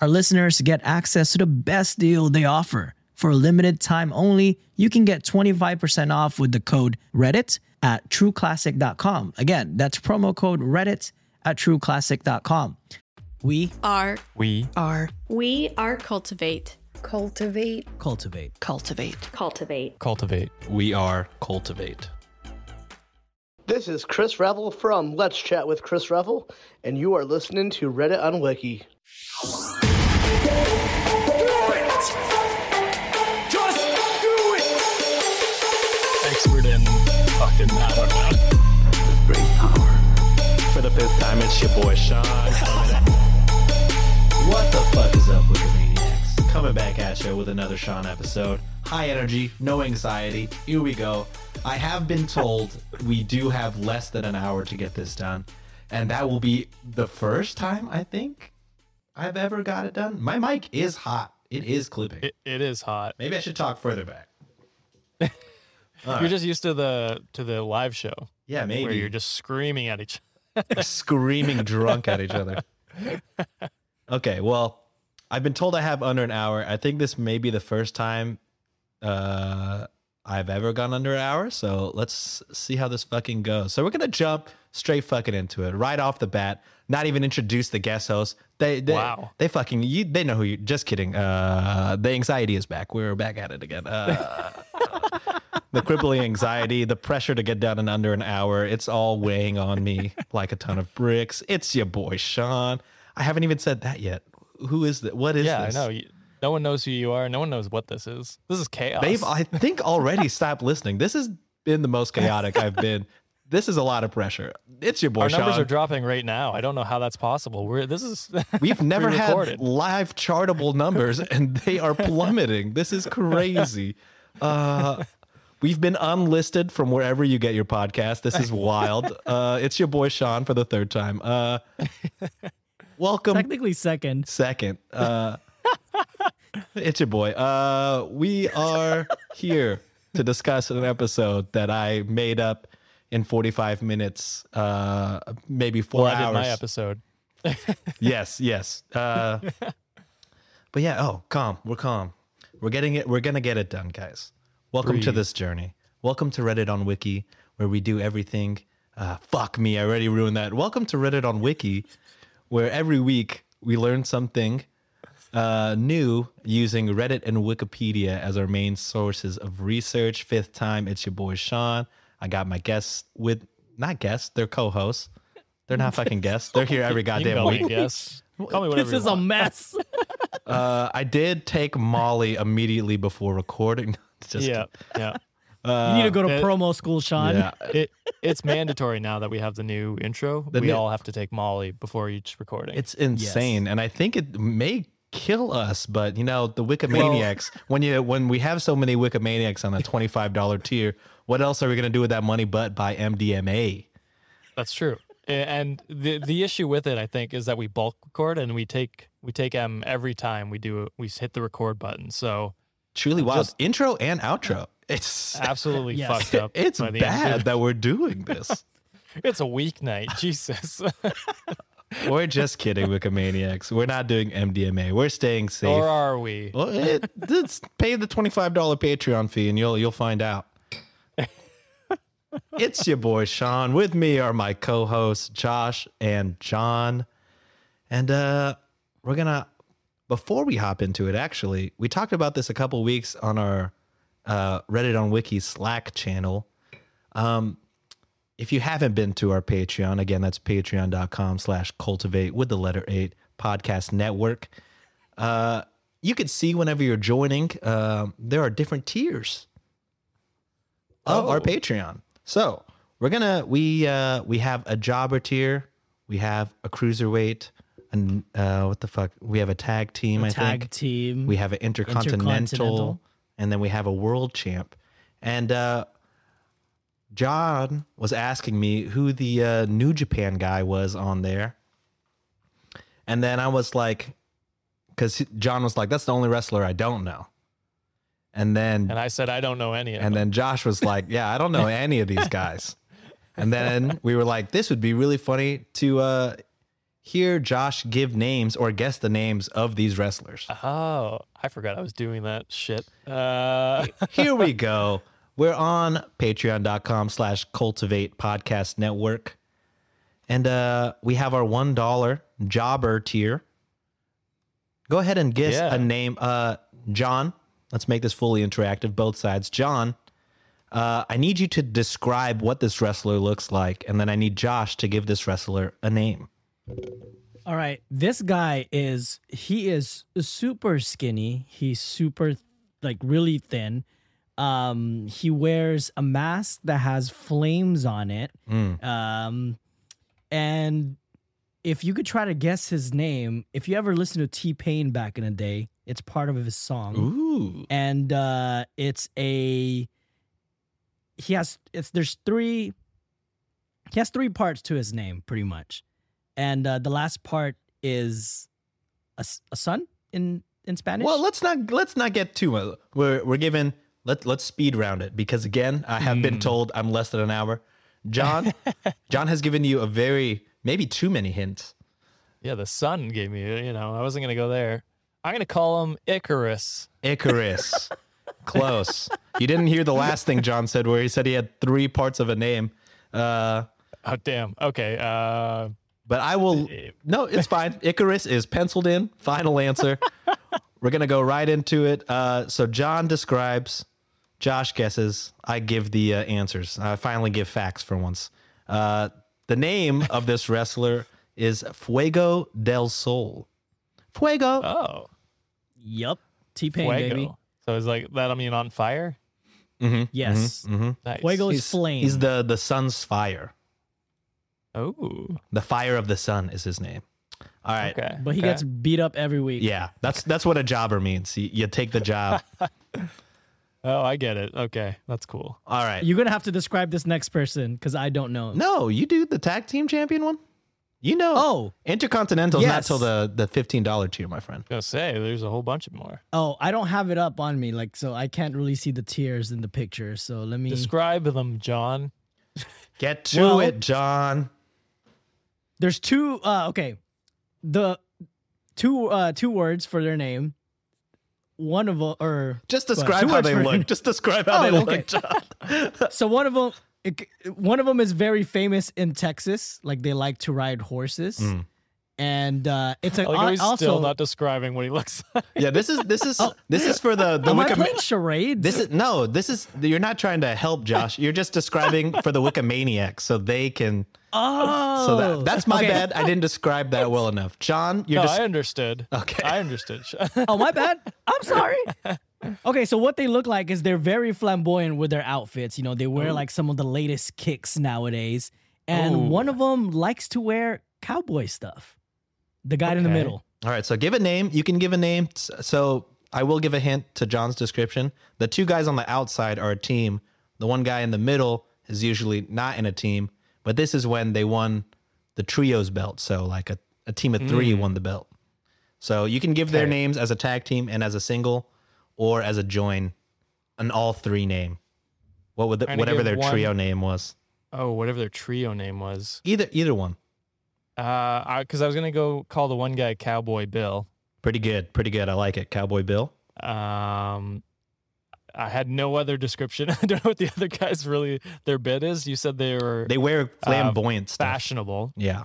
Our listeners get access to the best deal they offer. For a limited time only, you can get 25% off with the code Reddit at trueclassic.com. Again, that's promo code Reddit at trueclassic.com. We are Cultivate. Cultivate. Cultivate. Cultivate. Cultivate. Cultivate. We are Cultivate. This is Chris Revel from Let's Chat with Chris Revel, and you are listening to Reddit on Wiki. Do it! Just do it! Expert in fucking, I don't know. With great power. For the fifth time, it's your boy Sean. What the fuck is up, Wikimaniacs? Coming back at you with another Sean episode. High energy, no anxiety. Here we go. I have been told we do have less than an hour to get this done. And that will be the first time, I think, I've ever got it done. My mic is hot. It is clipping. It is hot. Maybe I should talk further back. You're just used to the live show. Yeah, maybe. Where you're just screaming at each other. Screaming drunk at each other. Okay, well, I've been told I have under an hour. I think this may be the first time I've ever gone under an hour. So let's see how this fucking goes. So we're going to jump straight fucking into it right off the bat. Not even introduce the guest host. They know who you. Just kidding. The anxiety is back. We're back at it again. The crippling anxiety, the pressure to get done in under an hour. It's all weighing on me like a ton of bricks. It's your boy Sean. I haven't even said that yet. Who is that? What is this? Yeah, I know. No one knows who you are. No one knows what this is. This is chaos. I think already stopped listening. This has been the most chaotic I've been. This is a lot of pressure. It's your boy, Sean. Our numbers are dropping right now. I don't know how that's possible. We've never had live chartable numbers, and they are plummeting. This is crazy. We've been unlisted from wherever you get your podcast. This is wild. It's your boy, Sean, for the third time. Welcome. Technically second. Second. It's your boy. We are here to discuss an episode that I made up in 45 minutes, maybe 4 hours. I did my episode. Yes. But yeah, calm. We're calm. We're getting it. We're going to get it done, guys. Welcome to this journey. Welcome to Reddit on Wiki, where we do everything. Fuck me. I already ruined that. Welcome to Reddit on Wiki, where every week we learn something new using Reddit and Wikipedia as our main sources of research. Fifth time, it's your boy Sean. I got my guests they're co-hosts. They're not fucking guests. They're here every goddamn week. Yes. This is a mess. I did take Molly immediately before recording. Yeah. You need to go to promo school, Sean. Yeah. It's mandatory now that we have the new intro. We all have to take Molly before each recording. It's insane. Yes. And I think it may kill us, but you know, the Wikimaniacs, when we have so many Wikimaniacs on a $25 tier, what else are we going to do with that money but buy MDMA? That's true. And the issue with it, I think, is that we bulk record and we take M every time we hit the record button. So truly wild. Just, intro and outro. It's absolutely fucked up. It's bad that we're doing this. It's a weeknight. Jesus. We're just kidding, Wikimaniacs. We're not doing MDMA. We're staying safe. Or are we? Well, it's pay the $25 Patreon fee and you'll find out. It's your boy, Sean. With me are my co-hosts, Josh and John. And we're going to, before we hop into it, actually, we talked about this a couple weeks on our Reddit on Wiki Slack channel. If you haven't been to our Patreon, again, that's patreon.com/cultivate with the letter 8 podcast network. You can see whenever you're joining, there are different tiers of our Patreon. So we have a jobber tier, we have a cruiserweight, and we have a tag team, I think. We have an intercontinental, and then we have a world champ. And John was asking me who the New Japan guy was on there. And then I was like, because John was like, that's the only wrestler I don't know. And I said, I don't know any of them. And then Josh was like, yeah, I don't know any of these guys. And then we were like, this would be really funny to hear Josh give names or guess the names of these wrestlers. Oh, I forgot I was doing that shit. Here we go. We're on patreon.com/cultivate podcast network. And we have our $1 jobber tier. Go ahead and guess a name. John. Let's make this fully interactive, both sides. John, I need you to describe what this wrestler looks like, and then I need Josh to give this wrestler a name. All right. This guy is super skinny. He's super, really thin. He wears a mask that has flames on it. And if you could try to guess his name, if you ever listened to T-Pain back in the day, it's part of his song. Ooh. And he has three parts to his name, pretty much. And the last part is a sun in Spanish. Well, let's not get too much. We're given. Let's speed round it, because again, I have been told I'm less than an hour. John has given you maybe too many hints. Yeah, the sun gave me, I wasn't going to go there. I'm going to call him Icarus. Icarus. Close. You didn't hear the last thing John said, where he said he had three parts of a name. Oh, damn. Okay. But I will. No, it's fine. Icarus is penciled in. Final answer. We're going to go right into it. So John describes, Josh guesses, I give the answers. I finally give facts for once. The name of this wrestler is Fuego del Sol. Fuego. Oh. Yep. T-Pain, Fuego. Baby. So it's like that, on fire? Mm-hmm. Yes. Mm-hmm. Nice. Fuego is flame. He's the sun's fire. Oh. The fire of the sun is his name. All right. Okay. But he gets beat up every week. Yeah. That's what a jobber means. You take the job. Oh, I get it. Okay. That's cool. All right. You're going to have to describe this next person, because I don't know him. No, you do the tag team champion one? Intercontinental's not till the $15 tier, my friend. I was going to say, there's a whole bunch of more. Oh, I don't have it up on me, so I can't really see the tiers in the picture, so let me... Describe them, John. Get to it, John. There's two words for their name. One of them, just describe how they look. Just describe how they look, John. So one of them is very famous in Texas. They like to ride horses, and it's a. He's also still not describing what he looks like. Yeah, this is for the Wikimaniacs charade. This is you're not trying to help Josh. You're just describing for the Wikimaniacs so they can. Oh, so that's my bad. I didn't describe that well enough, John. I understood. Okay, I understood. Oh, my bad. I'm sorry. Okay, so what they look like is they're very flamboyant with their outfits. They wear some of the latest kicks nowadays, and one of them likes to wear cowboy stuff. The guy in the middle. All right, so give a name. You can give a name. So I will give a hint to John's description. The two guys on the outside are a team. The one guy in the middle is usually not in a team, but this is when they won the trios belt. So like a team of three won the belt. So you can give their names as a tag team and as a single or as a join, an all three name. What would whatever their trio name was. Oh, whatever their trio name was. Either one. Because I was gonna go call the one guy Cowboy Bill. Pretty good. I like it, Cowboy Bill. I had no other description. I don't know what the other guys really their bit is. You said they wear flamboyant stuff. Fashionable. Yeah.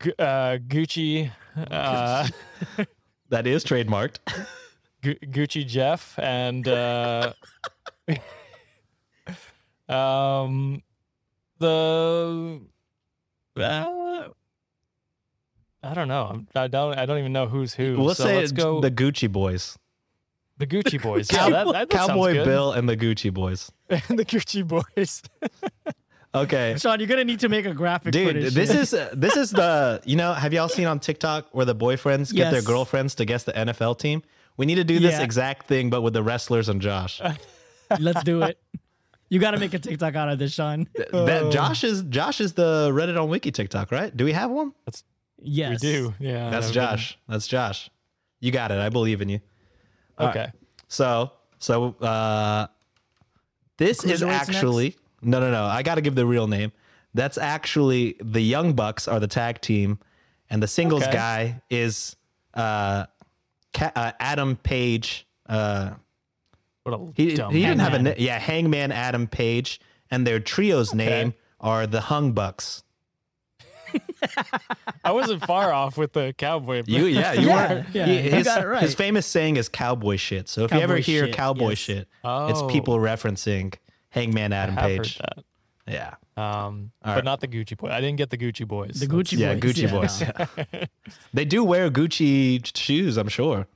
Gucci. That is trademarked. Gucci Jeff and I don't know. I don't even know who's who. We'll say let's go the Gucci Boys. The Gucci Boys. Yeah, that Cowboy Bill and the Gucci Boys. And the Gucci Boys. Okay, Sean, you're gonna need to make a graphic. Dude, this is the have y'all seen on TikTok where the boyfriends get their girlfriends to guess the NFL team? We need to do this exact thing, but with the wrestlers and Josh. Let's do it. You got to make a TikTok out of this, Sean. Josh is the Reddit on Wiki TikTok, right? Do we have one? Yes, we do. Yeah, that's Josh. That's Josh. You got it. I believe in you. Okay. Right. So this is actually next? No. I got to give the real name. That's actually the Young Bucks are the tag team, and the singles guy is Adam Page. He didn't have a Hangman Adam Page, and their trio's name are the Hung Bucks. I wasn't far off with the Cowboy. You weren't. Yeah, you got it right. His famous saying is cowboy shit. So if you ever hear cowboy shit, it's people referencing Hangman Adam Page. Heard that. Yeah. But not the Gucci Boys. I didn't get the Gucci Boys. The Gucci Boys. Gucci Boys. Yeah. They do wear Gucci shoes, I'm sure.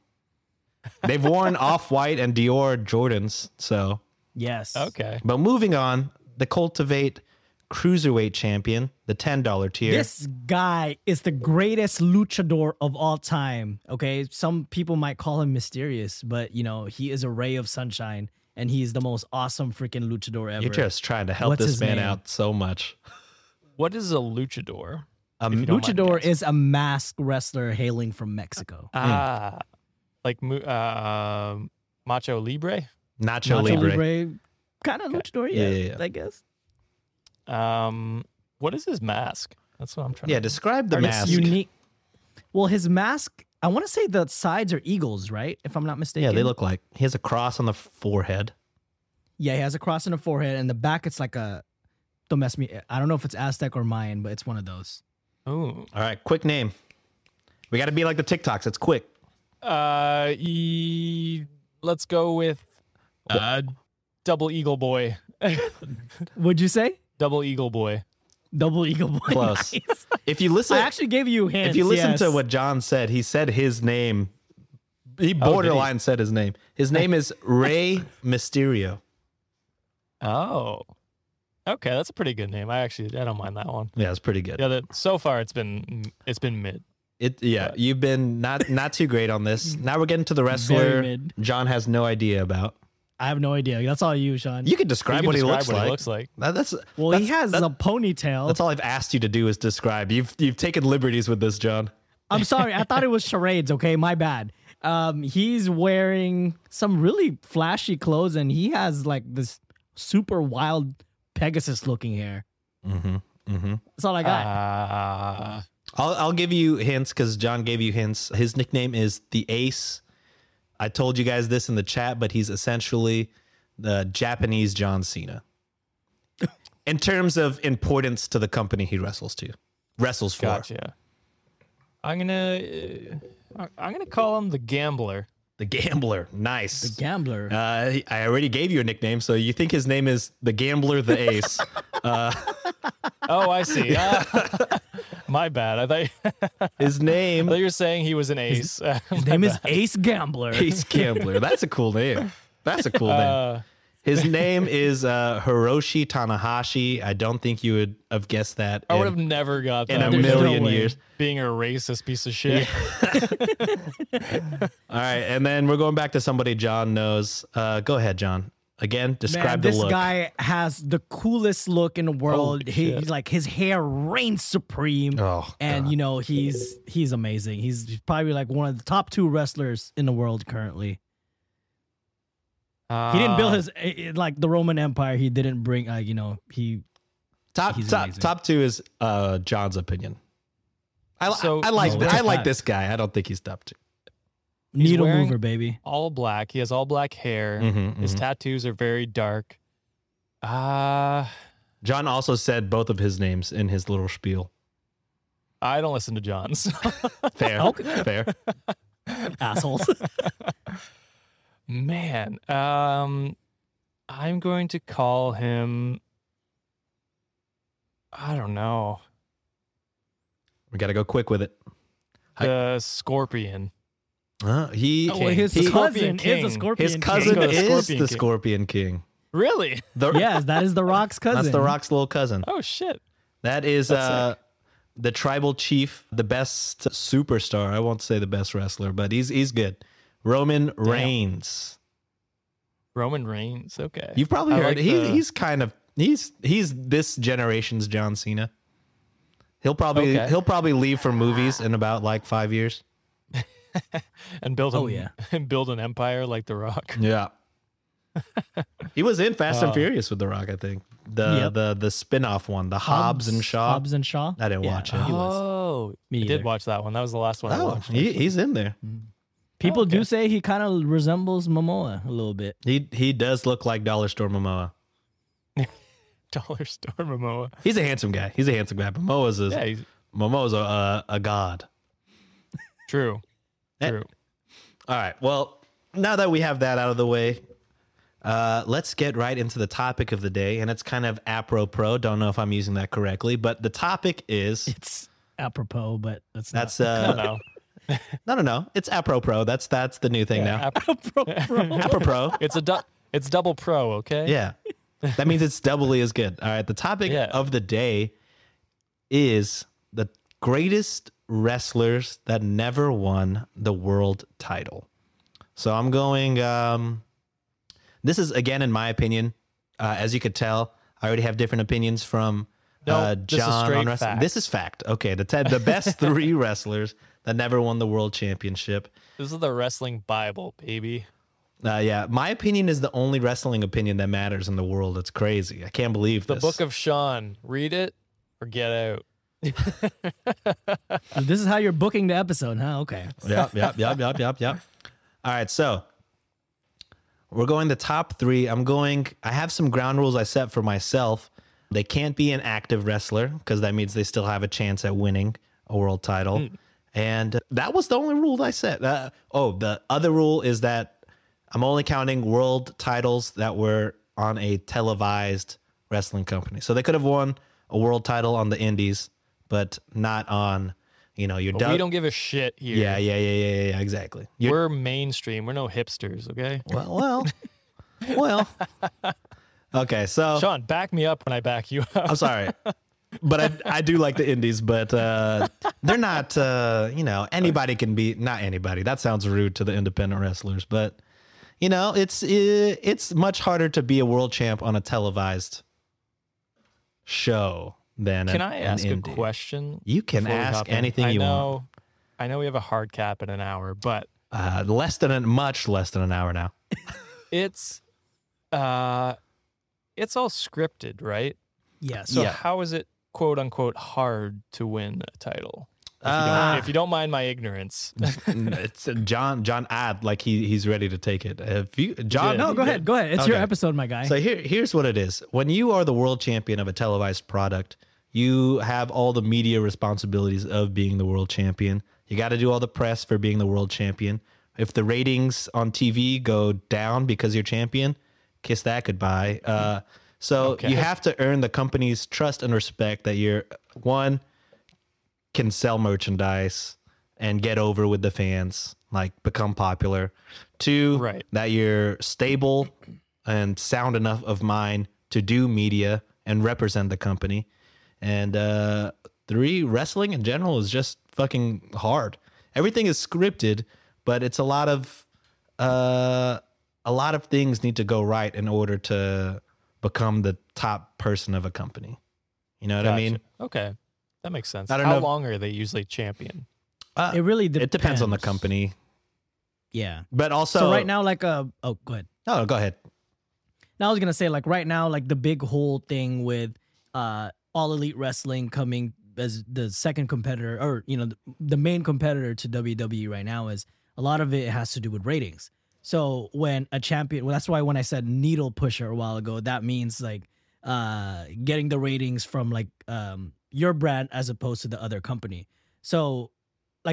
They've worn Off-White and Dior Jordans, so. Yes. Okay. But moving on, the Cultivate Cruiserweight Champion, the $10 tier. This guy is the greatest luchador of all time, okay? Some people might call him mysterious, but, he is a ray of sunshine, and he is the most awesome freaking luchador ever. You're just trying to help this man out so much. What is a luchador? A luchador is a masked wrestler hailing from Mexico. Ah. Like Macho Libre? Nacho Libre. Kind of luchador, yeah, I guess. What is his mask? That's what I'm trying to do. Describe the mask. It's unique. Well, his mask, I want to say the sides are eagles, right? If I'm not mistaken. Yeah, they look like. He has a cross on the forehead. Yeah, he has a cross on the forehead. And the back, it's like a, don't mess me, I don't know if it's Aztec or Mayan, but it's one of those. Oh. All right, quick name. We got to be like the TikToks. It's quick. Let's go with Double Eagle Boy. Would you say Double Eagle Boy? Close. Nice. If you listen, I actually gave you hints. If you listen to what John said, he said his name. He borderline said his name. His name is Rey Mysterio. Oh, okay, that's a pretty good name. I don't mind that one. Yeah, it's pretty good. Yeah, so far it's been mid. You've been not too great on this. Now we're getting to the wrestler John has no idea about. I have no idea. That's all you, Sean. You can describe what he looks like. He has a ponytail. That's all I've asked you to do is describe. You've taken liberties with this, John. I'm sorry. I thought it was charades. Okay, my bad. He's wearing some really flashy clothes, and he has like this super wild Pegasus-looking hair. Mm-hmm. That's all I got. I'll give you hints because John gave you hints. His nickname is the Ace. I told you guys this in the chat, but he's essentially the Japanese John Cena in terms of importance to the company he wrestles for. Gotcha. I'm gonna call him the Gambler. The Gambler, nice. The Gambler. I already gave you a nickname, so you think his name is the Gambler, the Ace. Oh, I see. My bad. I thought his name. I thought you were saying he was an ace. His name is Ace Gambler. That's a cool name. His name is Hiroshi Tanahashi. I don't think you would have guessed that. I would have never got that. There's no way. Being a racist piece of shit. Yeah. All right. And then we're going back to somebody John knows. Go ahead, John. Again, describe the look. This guy has the coolest look in the world. He's like, his hair reigns supreme. Oh, and, God. You know, he's amazing. He's probably like one of the top 2 wrestlers in the world currently. He didn't build his, like the Roman Empire. He didn't bring, you know, he. Top 2 is John's opinion. I like this guy. I don't think he's top 2. Needle mover, baby. All black. He has all black hair. Mm-hmm, his tattoos are very dark. John also said both of his names in his little spiel. I don't listen to John's. Fair. Okay. Fair. Assholes. Man, I'm going to call him, I don't know. We got to go quick with it. The Scorpion. His cousin is the Scorpion King. Really? Yes, that is The Rock's cousin. That's The Rock's little cousin. Oh, shit. That is the tribal chief, the best superstar. I won't say the best wrestler, but he's good. Roman Reigns. Damn. Roman Reigns. Okay. You've probably heard it. He's this generation's John Cena. He'll probably leave for movies in about like 5 years. And build an empire like The Rock. Yeah. He was in Fast and Furious with The Rock, I think. The spin-off one, the Hobbs and Shaw. I didn't watch it. Oh, I did watch that one. That was the last one I watched. He's in there. Mm-hmm. People do say he kind of resembles Momoa a little bit. He does look like Dollar Store Momoa. Dollar Store Momoa. He's a handsome guy. Momoa's a god. True. True. All right. Well, now that we have that out of the way, let's get right into the topic of the day. And it's kind of apropos. Don't know if I'm using that correctly, but the topic is... It's apropos, but that's not. No. It's apropos. That's the new thing now. Apropos. It's it's double pro, okay? Yeah. That means it's doubly as good. All right. The topic of the day is the greatest wrestlers that never won the world title. So I'm going, this is, again, in my opinion, as you could tell, I already have different opinions from John on wrestling. This is fact. Okay. The best 3 wrestlers that never won the world championship. This is the wrestling Bible, baby. My opinion is the only wrestling opinion that matters in the world. It's crazy. I can't believe this. The Book of Shawn. Read it or get out. This is how you're booking the episode, huh? Okay. Yep. All right, so we're going the top 3. I have some ground rules I set for myself. They can't be an active wrestler because that means they still have a chance at winning a world title. Mm. And that was the only rule I set. The other rule is that I'm only counting world titles that were on a televised wrestling company. So they could have won a world title on the indies, but not on, your... We don't give a shit here. Yeah, exactly. We're mainstream. We're no hipsters, okay? Well. Okay, so... Sean, back me up when I back you up. I'm sorry. But I do like the indies, but they're not, anybody can be, not anybody. That sounds rude to the independent wrestlers, but, it's much harder to be a world champ on a televised show than an indie. Can I ask a question? You can ask anything you want. I know we have a hard cap in an hour, but... much less than an hour now. It's all scripted, right? Yeah. So how is it, quote unquote, hard to win a title? If you don't mind my ignorance, it's John. Like he's ready to take it. If you, John, no, go ahead. It's your episode, my guy. So here's what it is. When you are the world champion of a televised product, you have all the media responsibilities of being the world champion. You got to do all the press for being the world champion. If the ratings on TV go down because you're champion, kiss that goodbye. So you have to earn the company's trust and respect that you're one, can sell merchandise and get over with the fans, like become popular. 2, that you're stable and sound enough of mind to do media and represent the company. And three, wrestling in general is just fucking hard. Everything is scripted, but it's a lot of things need to go right in order to become the top person of a company. You know what I mean? Okay. That makes sense. How long are they usually champion? It really depends. It depends on the company. Yeah. But also... So right now, Oh, go ahead. No, go ahead. Now I was going to say, right now, the big whole thing with All Elite Wrestling coming as the second competitor, or, the main competitor to WWE right now is a lot of it has to do with ratings. So when a champion... Well, that's why when I said needle pusher a while ago, that means, getting the ratings from, your brand as opposed to the other company. So...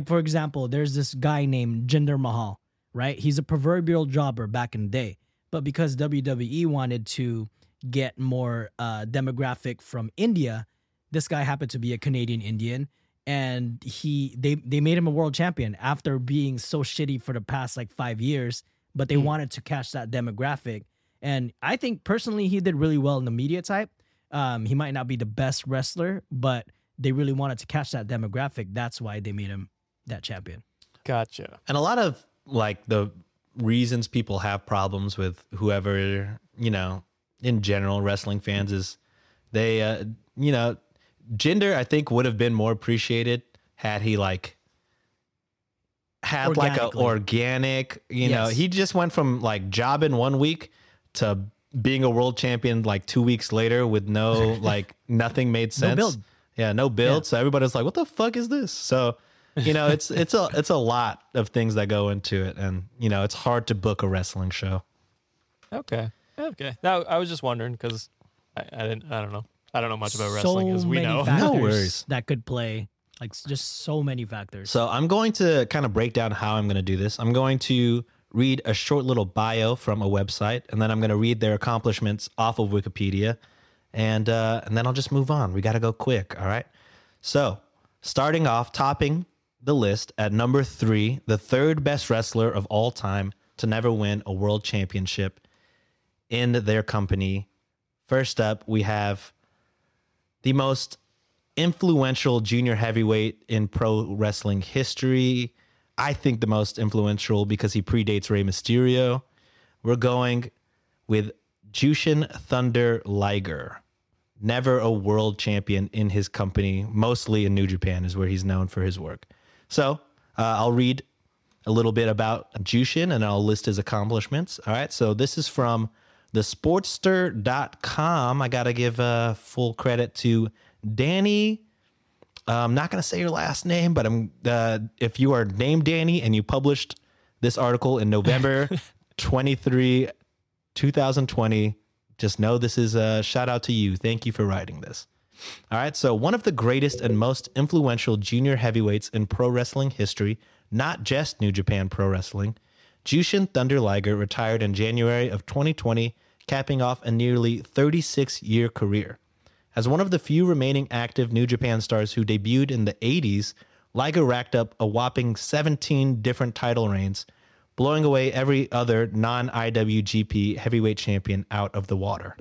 for example, there's this guy named Jinder Mahal, right? He's a proverbial jobber back in the day. But because WWE wanted to get more demographic from India, this guy happened to be a Canadian Indian. And they made him a world champion after being so shitty for the past 5 years. But they wanted to catch that demographic. And I think personally he did really well in the media type. He might not be the best wrestler, but they really wanted to catch that demographic. That's why they made him that champion. Gotcha. And a lot of the reasons people have problems with whoever, in general, wrestling fans is they, Jinder, I think, would have been more appreciated had he had an organic, he just went from jobbing 1 week to being a world champion 2 weeks later with no, nothing made sense. No build. Yeah, no build. Yeah. So everybody's what the fuck is this? So, it's a lot of things that go into it. And, it's hard to book a wrestling show. Okay. Now, I was just wondering because I don't know. I don't know much about wrestling as we know. No worries. That could play just so many factors. So I'm going to kind of break down how I'm going to do this. I'm going to read a short little bio from a website, and then I'm going to read their accomplishments off of Wikipedia. And then I'll just move on. We got to go quick. All right. So starting off, topping the list at number 3, the third best wrestler of all time to never win a world championship in their company. First up, we have the most influential junior heavyweight in pro wrestling history. I think the most influential because he predates Rey Mysterio. We're going with Jushin Thunder Liger. Never a world champion in his company, mostly in New Japan is where he's known for his work. So I'll read a little bit about Jushin and I'll list his accomplishments. All right, so this is from thesportster.com. I got to give full credit to Danny. I'm not going to say your last name, but if you are named Danny and you published this article in November 23, 2020, just know this is a shout out to you. Thank you for writing this. All right. So one of the greatest and most influential junior heavyweights in pro wrestling history, not just New Japan Pro Wrestling, Jushin Thunder Liger retired in January of 2020, capping off a nearly 36-year career. As one of the few remaining active New Japan stars who debuted in the 80s, Liger racked up a whopping 17 different title reigns, blowing away every other non-IWGP heavyweight champion out of the water.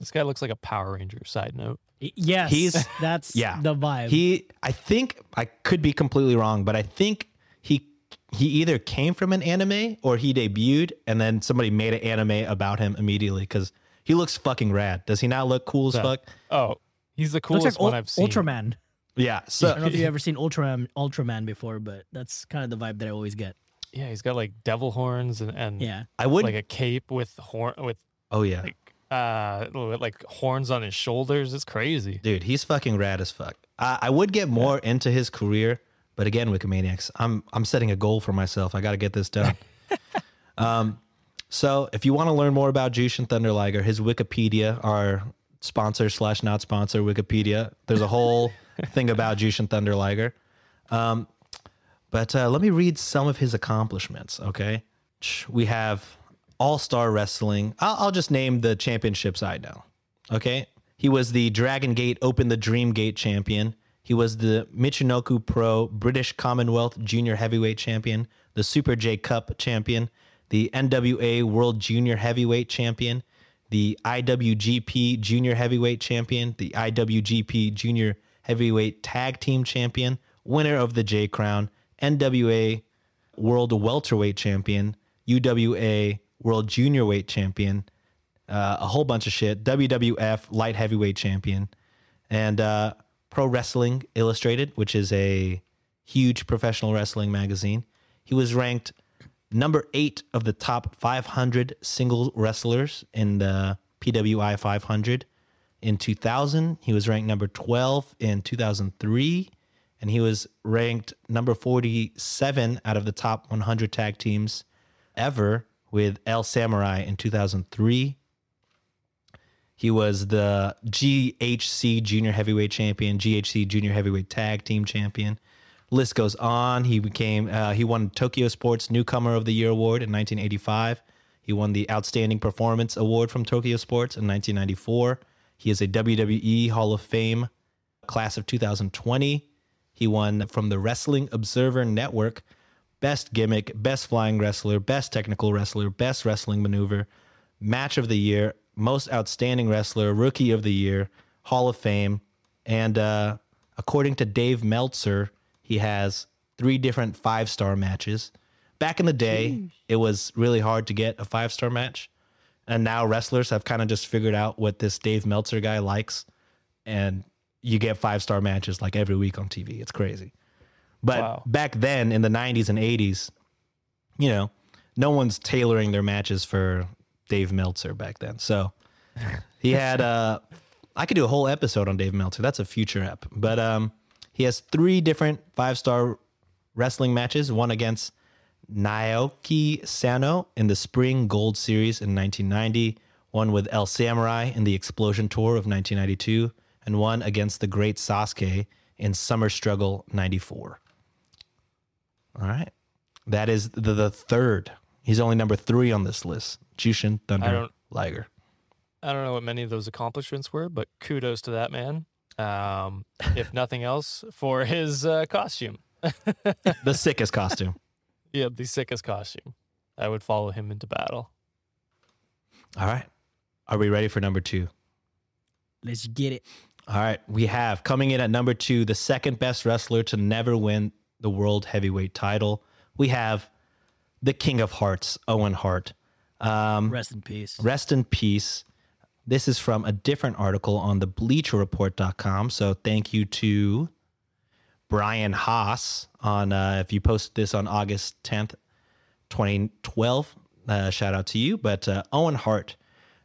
This guy looks like a Power Ranger, side note. Yes, that's the vibe. I think, I could be completely wrong, but I think he either came from an anime or he debuted and then somebody made an anime about him immediately because he looks fucking rad. Does he not look cool as fuck? Oh, he's the coolest one I've seen. Ultraman. Yeah. So, I don't know if you've ever seen Ultraman before, but that's kind of the vibe that I always get. Yeah, he's got devil horns and I would a cape with horns on his shoulders. It's crazy, dude. He's fucking rad as fuck. I would get more into his career, but again, Wikimaniacs, I'm setting a goal for myself. I got to get this done. So if you want to learn more about Jushin Thunder Liger, his Wikipedia, our sponsor/not sponsor Wikipedia, there's a whole thing about Jushin Thunder Liger. But let me read some of his accomplishments, okay? We have All-Star Wrestling. I'll just name the championships I know, okay? He was the Dragon Gate Open the Dream Gate champion. He was the Michinoku Pro British Commonwealth Junior Heavyweight champion, the Super J Cup champion, the NWA World Junior Heavyweight Champion, the IWGP Junior Heavyweight Champion, the IWGP Junior Heavyweight Tag Team Champion, winner of the J Crown, NWA World Welterweight Champion, UWA World Junior Weight Champion, a whole bunch of shit, WWF Light Heavyweight Champion, and Pro Wrestling Illustrated, which is a huge professional wrestling magazine. He was ranked number 8 of the top 500 single wrestlers in the PWI 500. In 2000, he was ranked number 12 in 2003, and he was ranked number 47 out of the top 100 tag teams ever with El Samurai in 2003. He was the GHC Junior Heavyweight Champion, GHC Junior Heavyweight Tag Team Champion. List goes on. He became he won Tokyo Sports Newcomer of the Year Award in 1985. He won the Outstanding Performance Award from Tokyo Sports in 1994. He is a WWE Hall of Fame class of 2020. He won from the Wrestling Observer Network Best Gimmick, Best Flying Wrestler, Best Technical Wrestler, Best Wrestling Maneuver, Match of the Year, Most Outstanding Wrestler, Rookie of the Year, Hall of Fame. And according to Dave Meltzer, he has 3 different 5-star matches. Back in the day, it was really hard to get a 5-star match. And now wrestlers have kind of just figured out what this Dave Meltzer guy likes. And you get 5-star matches like every week on TV. It's crazy. But back then in the 90s and 80s, you know, no one's tailoring their matches for Dave Meltzer back then. So he had, I could do a whole episode on Dave Meltzer. That's a future app. But he has 3 different 5-star wrestling matches, one against Naoki Sano in the Spring Gold Series in 1990, one with El Samurai in the Explosion Tour of 1992, and one against the Great Sasuke in Summer Struggle 94. All right. That is the 3rd. He's only number 3 on this list. Jushin Thunder Liger. I don't know what many of those accomplishments were, but kudos to that man. If nothing else, for his costume. The sickest costume. Yeah, the sickest costume. I would follow him into battle. All right. Are we ready for number 2? Let's get it. All right. We have coming in at number 2, the 2nd best wrestler to never win the world heavyweight title. We have the King of Hearts, Owen Hart. Rest in peace. Rest in peace. This is from a different article on the BleacherReport.com. So thank you to Brian Haas on if you post this on August 10th, 2012. Shout out to you. But Owen Hart,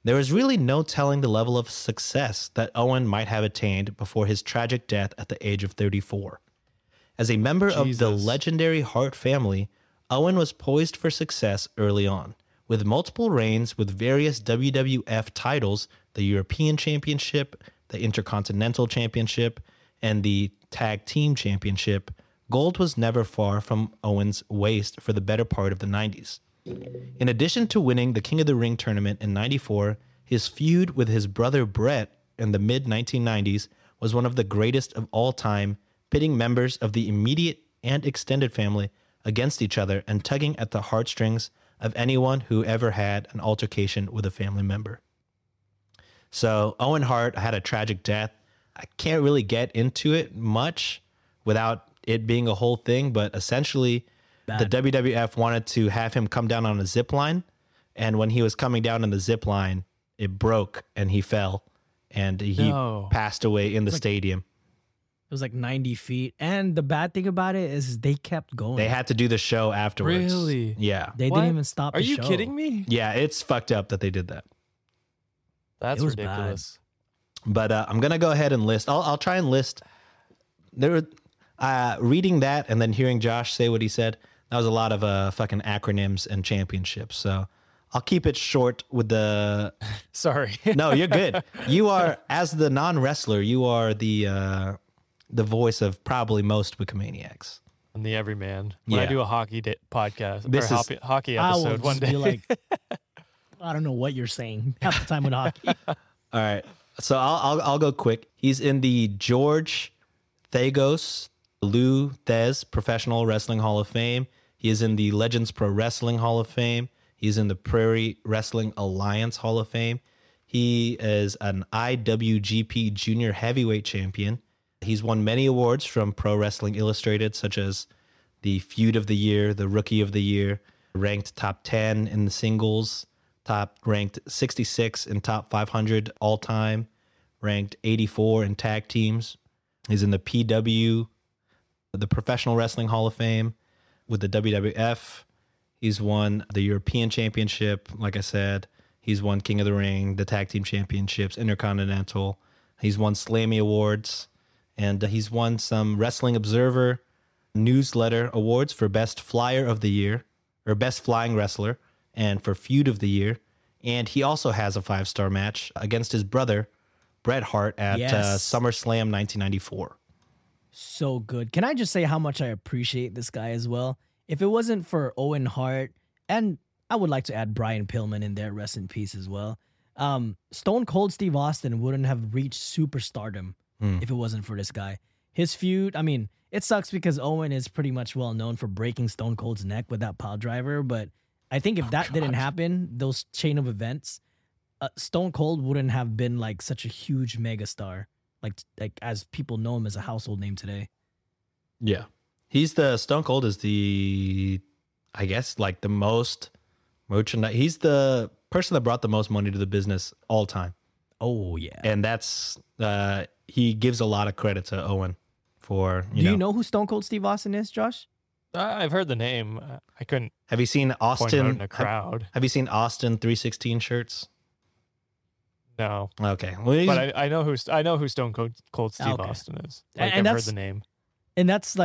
there is really no telling the level of success that Owen might have attained before his tragic death at the age of 34. As a member of the legendary Hart family, Owen was poised for success early on, with multiple reigns with various WWF titles, the European Championship, the Intercontinental Championship, and the Tag Team Championship. Gold was never far from Owen's waist for the better part of the 90s. In addition to winning the King of the Ring tournament in 94, his feud with his brother Bret in the mid-1990s was one of the greatest of all time, pitting members of the immediate and extended family against each other and tugging at the heartstrings of anyone who ever had an altercation with a family member. So Owen Hart had a tragic death. I can't really get into it much without it being a whole thing, but essentially the WWF wanted to have him come down on a zip line, and when he was coming down on the zip line, it broke and he fell, and he passed away in the stadium. It was like 90 feet. And the bad thing about it is they kept going. They had to do the show afterwards. Really? Yeah. They didn't even stop the show. Are you kidding me? Yeah, it's fucked up that they did that. That's ridiculous. Bad. But I'm going to go ahead and list. I'll try and list. There were, reading that and then hearing Josh say what he said, that was a lot of fucking acronyms and championships. So I'll keep it short with the... Sorry. No, you're good. You are, as the non-wrestler, you are the voice of probably most Wikimaniacs. I'm the everyman. When I do a hockey podcast, this is hockey episode one day. Like, I don't know what you're saying half the time with hockey. All right, so I'll go quick. He's in the George Thagos Lou Thez Professional Wrestling Hall of Fame. He is in the Legends Pro Wrestling Hall of Fame. He's in the Prairie Wrestling Alliance Hall of Fame. He is an IWGP Junior Heavyweight Champion. He's won many awards from Pro Wrestling Illustrated, such as the Feud of the Year, the Rookie of the Year, ranked top 10 in the singles, top ranked 66 in top 500 all time, ranked 84 in tag teams. He's in the PW, the Professional Wrestling Hall of Fame, with the WWF. He's won the European Championship, like I said. He's won King of the Ring, the Tag Team Championships, Intercontinental. He's won Slammy Awards, and he's won some Wrestling Observer Newsletter Awards for Best Flyer of the Year, or Best Flying Wrestler, and for Feud of the Year. And he also has a 5-star match against his brother, Bret Hart, at SummerSlam 1994. So good. Can I just say how much I appreciate this guy as well? If it wasn't for Owen Hart, and I would like to add Brian Pillman in there, rest in peace as well, Stone Cold Steve Austin wouldn't have reached superstardom if it wasn't for this guy. His feud, I mean, it sucks because Owen is pretty much well known for breaking Stone Cold's neck with that pile driver, but I think if didn't happen, those chain of events, Stone Cold wouldn't have been like such a huge megastar, like as people know him as a household name today. Yeah. He's the Stone Cold is the, I guess, like the most merchandise. He's the person that brought the most money to the business all time. Oh, yeah. And that's, he gives a lot of credit to Owen for, Do you know who Stone Cold Steve Austin is, Josh? I've heard the name. I couldn't. Have you seen Austin in a crowd? Have you seen Austin 316 shirts? No. Okay. Well, but I know who Stone Cold Steve Austin is. Like, and I've heard the name. And that's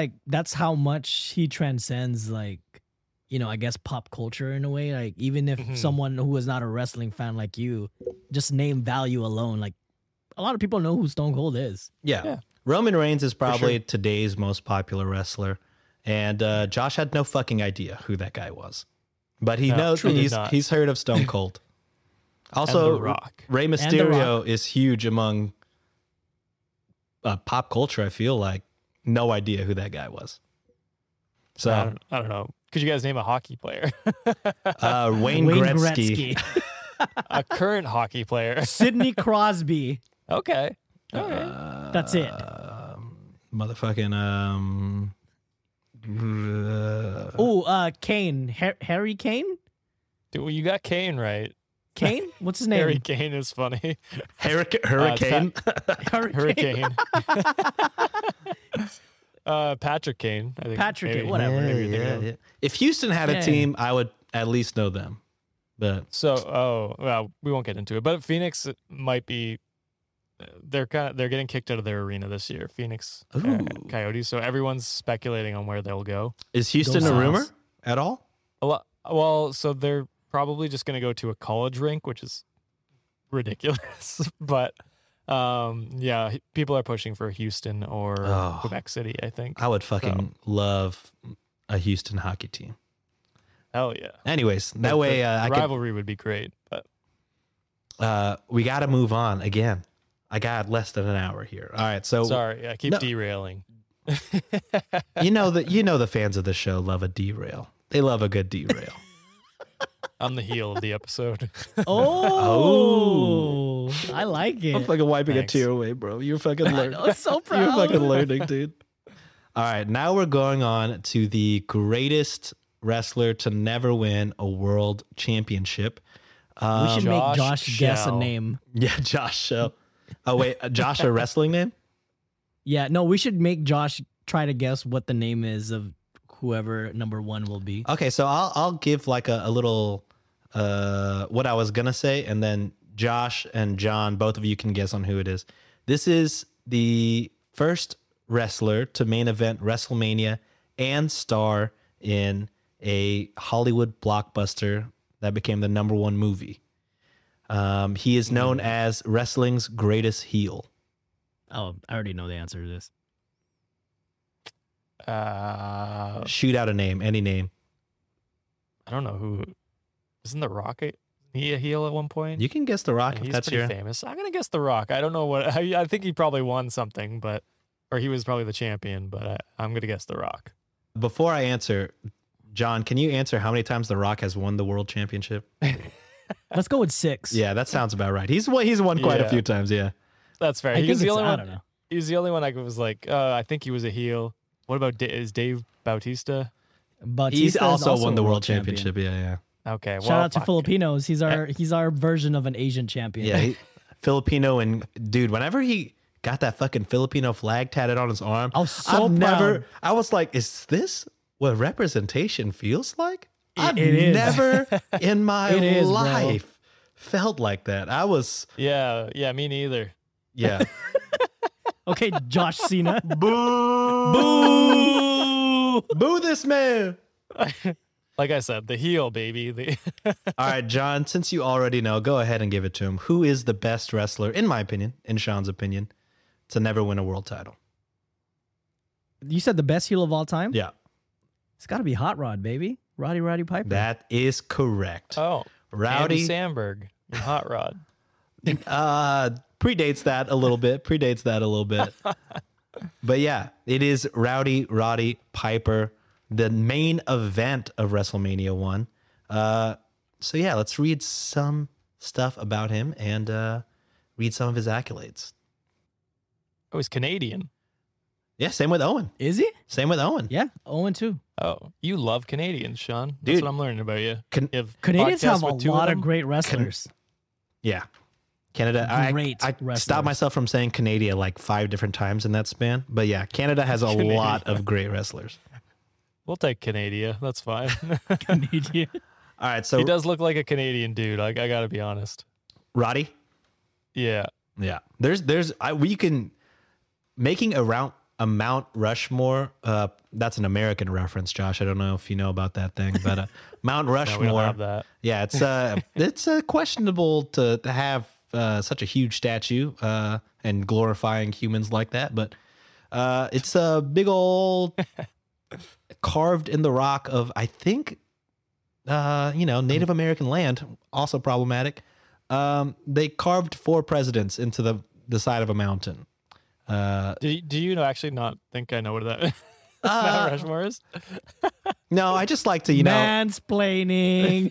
how much he transcends, like, you know, I guess pop culture in a way. Like, even if someone who is not a wrestling fan like you, just name value alone, like, a lot of people know who Stone Cold is. Yeah. Roman Reigns is probably today's most popular wrestler. And Josh had no fucking idea who that guy was. But he knows, he's heard of Stone Cold. Also, Rey Mysterio is huge among pop culture, I feel like. No idea who that guy was. So I don't know. Could you guys name a hockey player? Wayne Gretzky. A current hockey player. Sidney Crosby. Okay. All right. That's it. Kane. Harry Kane? Dude, well, you got Kane right. Kane? What's his name? Harry Kane is funny. Hurricane? Hurricane. Patrick Kane. I think Patrick Kane, whatever. Yeah. If Houston had a team, I would at least know them. But we won't get into it. But Phoenix might be. They're getting kicked out of their arena this year. Phoenix Coyotes. So everyone's speculating on where they'll go. Is Houston a rumor at all? A lot. Well, so they're probably just going to go to a college rink, which is ridiculous. But people are pushing for Houston or Quebec City, I think. I would fucking love a Houston hockey team. Hell yeah. Anyways, that way rivalry would be great. But we got to move on again. I got less than an hour here. All right, so sorry, I keep derailing. You know the fans of the show love a derail. They love a good derail. I'm the heel of the episode. Oh, I like it. I'm fucking wiping a tear away, bro. You're fucking learning. I'm so proud. You're fucking learning, dude. All right, now we're going on to the greatest wrestler to never win a world championship. We should make Josh guess a name. Yeah, Josh Shell. Oh, wait, Josh, a wrestling name? Yeah, no, we should make Josh try to guess what the name is of whoever number one will be. Okay, so I'll give like a little what I was gonna say, and then Josh and John, both of you can guess on who it is. This is the first wrestler to main event WrestleMania and star in a Hollywood blockbuster that became the number one movie. He is known as wrestling's greatest heel. Oh, I already know the answer to this. Shoot out a name, any name. I don't know who. Isn't The Rock a heel at one point? You can guess The Rock. If that's pretty famous. I'm gonna guess The Rock. I don't know what. I think he probably won something, or he was probably the champion. But I'm gonna guess The Rock. Before I answer, John, can you answer how many times The Rock has won the world championship? Let's go with 6. Yeah, that sounds about right. He's won quite a few times. Yeah, that's fair. He's the only one. I don't know. He's the only one I was like, I think he was a heel. What about is Dave Bautista? He's also won the world championship. Yeah. Okay. Shout out to Filipinos. He's our version of an Asian champion. Yeah, Filipino and dude. Whenever he got that fucking Filipino flag tatted on his arm, I was so proud. I was like, is this what representation feels like? I've never in my life felt like that. I was. Yeah, me neither. Yeah. Okay, Josh Cena. Boo! Boo! Boo this man! Like I said, the heel, baby. All right, John, since you already know, go ahead and give it to him. Who is the best wrestler, in my opinion, in Sean's opinion, to never win a world title? You said the best heel of all time? Yeah. It's got to be Hot Rod, baby. Rowdy Roddy Piper. That is correct. Oh. Rowdy. Andy Samberg. Hot Rod. Predates that a little bit. But yeah, it is Rowdy Roddy Piper, the main event of WrestleMania 1. So yeah, let's read some stuff about him and read some of his accolades. Oh, he's Canadian. Yeah, same with Owen. Is he? Same with Owen. Yeah, Owen too. Oh, you love Canadians, Sean. That's what I'm learning about you. Canadians have a lot of great wrestlers. Canada, I stopped myself from saying Canada like 5 different times in that span. But yeah, Canada has a lot of great wrestlers. We'll take Canada. That's fine. Canada. All right. So he does look like a Canadian dude. I got to be honest. Roddy? Yeah. Yeah. We can making a Mount Rushmore. That's an American reference, Josh. I don't know if you know about that thing, but Mount Rushmore. No, we don't have that. Yeah. It's questionable to have. Such a huge statue and glorifying humans like that. But it's a big old carved in the rock of, I think, Native American land, also problematic. They carved 4 presidents into the side of a mountain. Do you actually not think I know what that is? Mount Rushmore is? No, I just like to, mansplaining.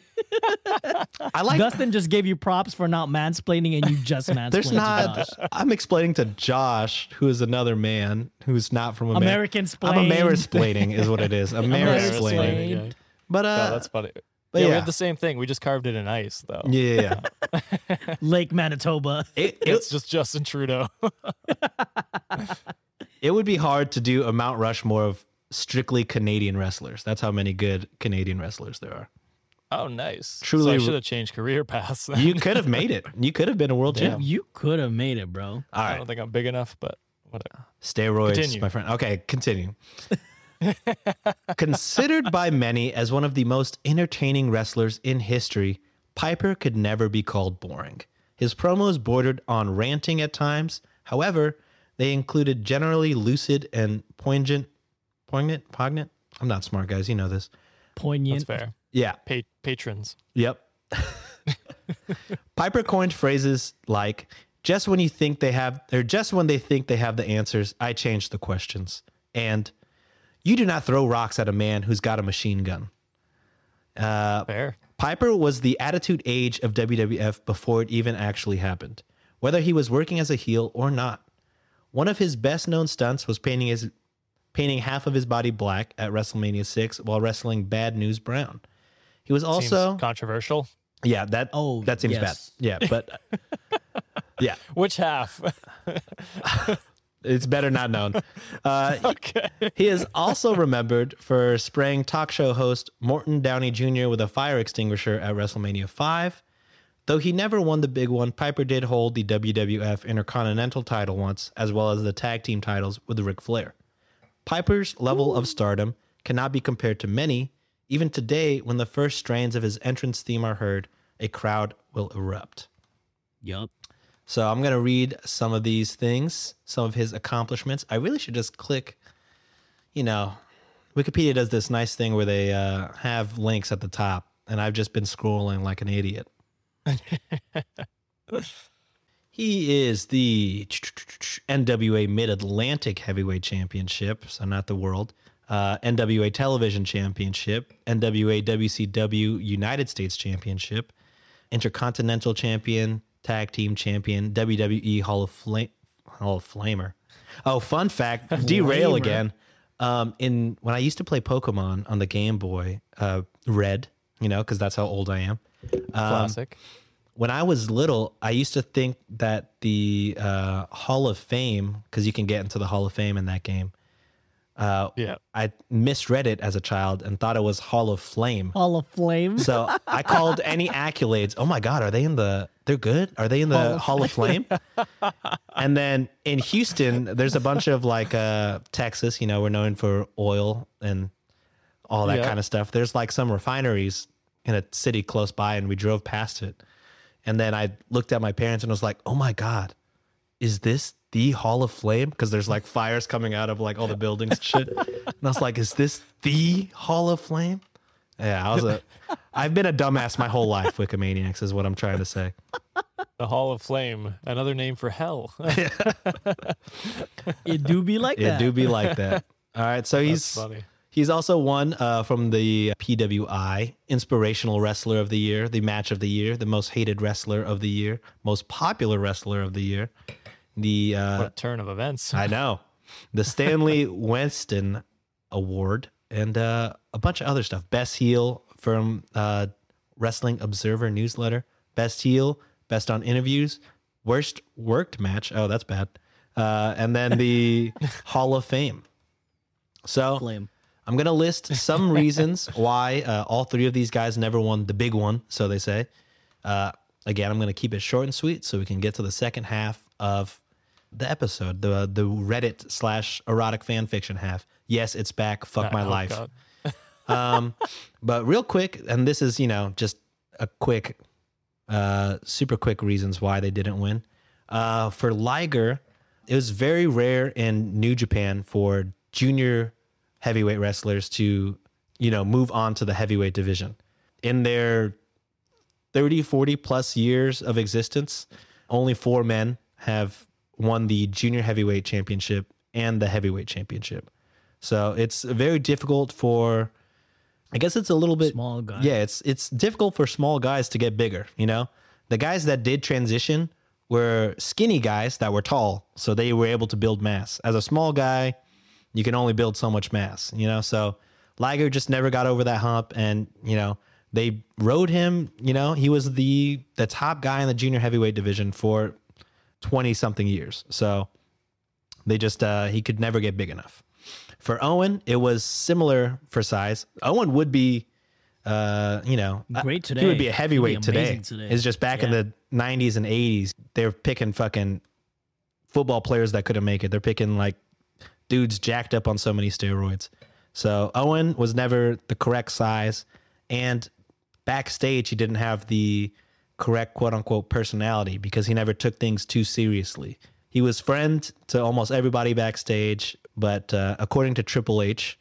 I like Dustin just gave you props for not mansplaining, and you just mansplained. I'm explaining to Josh, who is another man who's not from America. I'm Amerisplaining is what it is. Amerisplaining. But no, that's funny. But yeah, we have the same thing. We just carved it in ice, though. Yeah. Lake Manitoba. It's just Justin Trudeau. It would be hard to do a Mount Rushmore of strictly Canadian wrestlers. That's how many good Canadian wrestlers there are. Oh, nice. Truly, so I should have changed career paths. You could have made it. You could have been a world champ. You could have made it, bro. All right. I don't think I'm big enough, but whatever. Steroids, my friend. Okay, continue. Considered by many as one of the most entertaining wrestlers in history, Piper could never be called boring. His promos bordered on ranting at times. However, they included generally lucid and poignant. I'm not smart, guys. You know this. Poignant. That's fair. Yeah. Patrons. Yep. Piper coined phrases like, just when they think they have the answers, I change the questions. And you do not throw rocks at a man who's got a machine gun. Fair. Piper was the attitude age of WWF before it even actually happened, whether he was working as a heel or not. One of his best-known stunts was painting half of his body black at WrestleMania 6 while wrestling Bad News Brown. He was also... Seems controversial. Yeah, that seems bad. Yeah, but... yeah. Which half? It's better not known. Okay. He is also remembered for spraying talk show host Morton Downey Jr. with a fire extinguisher at WrestleMania 5. Though he never won the big one, Piper did hold the WWF Intercontinental title once, as well as the tag team titles with Ric Flair. Piper's level of stardom cannot be compared to many. Even today, when the first strains of his entrance theme are heard, a crowd will erupt. Yup. So I'm going to read some of these things, some of his accomplishments. I really should just click, Wikipedia does this nice thing where they have links at the top, and I've just been scrolling like an idiot. He is the NWA Mid-Atlantic Heavyweight Championship, so not the world, NWA Television Championship, NWA WCW United States Championship, Intercontinental Champion, Tag Team Champion, WWE Hall of Flamer. Oh, fun fact, derail again. When I used to play Pokemon on the Game Boy, Red, you know, because that's how old I am. Classic. When I was little, I used to think that the Hall of Fame, because you can get into the Hall of Fame in that game. I misread it as a child and thought it was Hall of Flame. Hall of Flame. So I called any accolades. Oh my God, are they in the? They're good. Are they in the Hall of Flame? And then in Houston, there's a bunch of like Texas. You know, we're known for oil and all that kind of stuff. There's like some refineries in a city close by, and we drove past it. And then I looked at my parents and was like, "Oh my God, is this the Hall of Flame?" Because there's like fires coming out of like all the buildings and shit. And I was like, is this the Hall of Flame? Yeah, I've been a dumbass my whole life, Wikimaniacs, is what I'm trying to say. The Hall of Flame, another name for hell. It do be like that. It do be like that. All right, so he's also won from the PWI, Inspirational Wrestler of the Year, the Match of the Year, the Most Hated Wrestler of the Year, Most Popular Wrestler of the Year. What a turn of events. I know. The Stanley Winston Award and a bunch of other stuff. Best heel from Wrestling Observer Newsletter. Best heel, best on interviews, worst worked match. Oh, that's bad. And then the Hall of Fame. So Flame. I'm going to list some reasons why all three of these guys never won the big one, so they say. Again, I'm going to keep it short and sweet so we can get to the second half of the episode, the Reddit / erotic fan fiction half. Yes, it's back. Fuck my life. But real quick, and this is, you know, just a quick, super quick reasons why they didn't win. For Liger, it was very rare in New Japan for junior heavyweight wrestlers to, you know, move on to the heavyweight division. In their 30, 40 plus years of existence, only 4 men have won the junior heavyweight championship and the heavyweight championship. So it's very difficult for, I guess it's a little bit small guys. Yeah, it's difficult for small guys to get bigger, you know? The guys that did transition were skinny guys that were tall, so they were able to build mass. As a small guy, you can only build so much mass, you know? So Liger just never got over that hump, and, you know, they rode him, you know, he was the top guy in the junior heavyweight division for 20-something years. So they just, he could never get big enough. For Owen, it was similar for size. Owen would be, you know, great today. He would be a heavyweight today. It's just back in the 90s and 80s, they were picking fucking football players that couldn't make it. They're picking like dudes jacked up on so many steroids. So Owen was never the correct size. And backstage, he didn't have the correct quote-unquote personality because he never took things too seriously. He was friend to almost everybody backstage, but according to Triple H,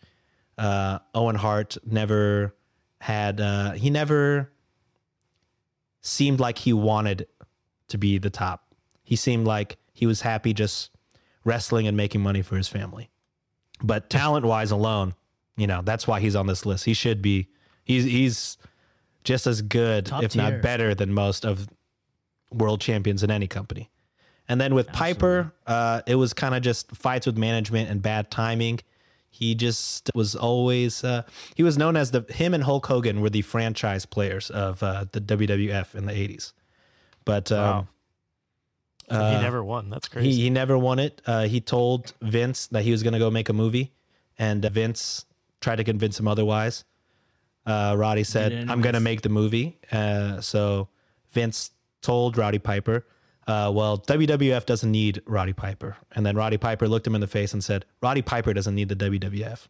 Owen Hart never had... he never seemed like he wanted to be the top. He seemed like he was happy just wrestling and making money for his family. But talent-wise alone, you know, that's why he's on this list. He should be... He's just as good, top if tier. Not better, than most of world champions in any company. And then with Piper, it was kind of just fights with management and bad timing. He just was always, he was known as him and Hulk Hogan were the franchise players of the WWF in the 80s. But he never won. That's crazy. He never won it. He told Vince that he was going to go make a movie, and Vince tried to convince him otherwise. Roddy said, "I'm going to make the movie." So Vince told Rowdy Piper, well, WWF doesn't need Roddy Piper. And then Roddy Piper looked him in the face and said, "Roddy Piper doesn't need the WWF."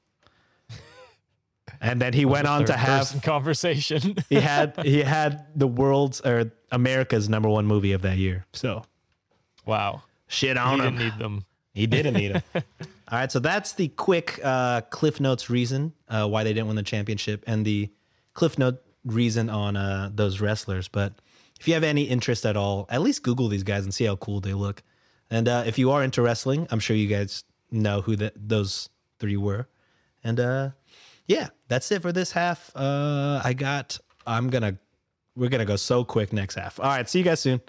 And then he went on to have conversation. he had the world's or America's #1 movie of that year. So, wow. Shit on him. He didn't need them. He didn't need him. All right, so that's the quick Cliff Notes reason why they didn't win the championship and the Cliff Note reason on those wrestlers. But if you have any interest at all, at least Google these guys and see how cool they look. And if you are into wrestling, I'm sure you guys know who those three were. And yeah, that's it for this half. We're gonna go so quick next half. All right, see you guys soon.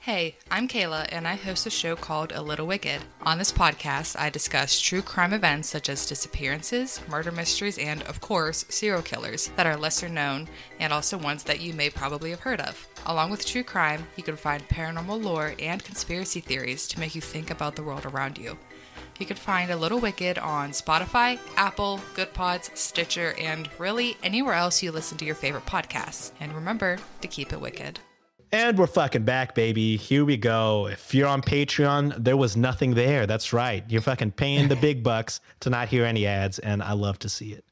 Hey, I'm Kayla, and I host a show called A Little Wicked. On this podcast, I discuss true crime events such as disappearances, murder mysteries, and, of course, serial killers that are lesser known and also ones that you may probably have heard of. Along with true crime, you can find paranormal lore and conspiracy theories to make you think about the world around you. You can find A Little Wicked on Spotify, Apple, Good Pods, Stitcher, and really anywhere else you listen to your favorite podcasts. And remember to keep it wicked. And we're fucking back, baby. Here we go. If you're on Patreon, there was nothing there. That's right. You're fucking paying the big bucks to not hear any ads, and I love to see it.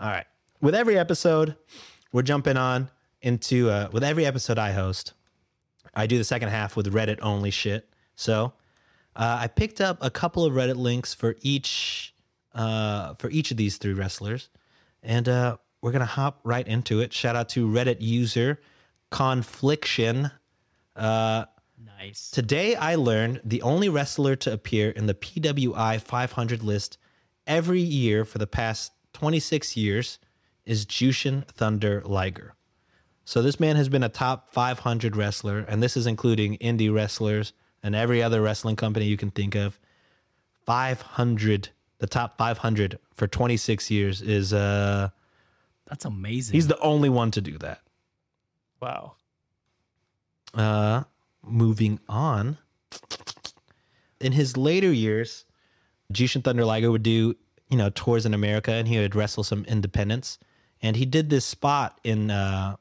All right. With every episode, we're jumping on into, with every episode I host, I do the second half with Reddit-only shit. So I picked up a couple of Reddit links for each of these three wrestlers, and we're going to hop right into it. Shout out to Reddit user Confliction. Nice. Today I learned the only wrestler to appear in the PWI 500 list every year for the past 26 years is Jushin Thunder Liger. So this man has been a top 500 wrestler, and this is including indie wrestlers and every other wrestling company you can think of. 500, the top 500 for 26 years is... That's amazing. He's the only one to do that. Wow. Moving on. In his later years, Jushin Thunder Liger would do, tours in America, and he would wrestle some independents. And he did this spot in a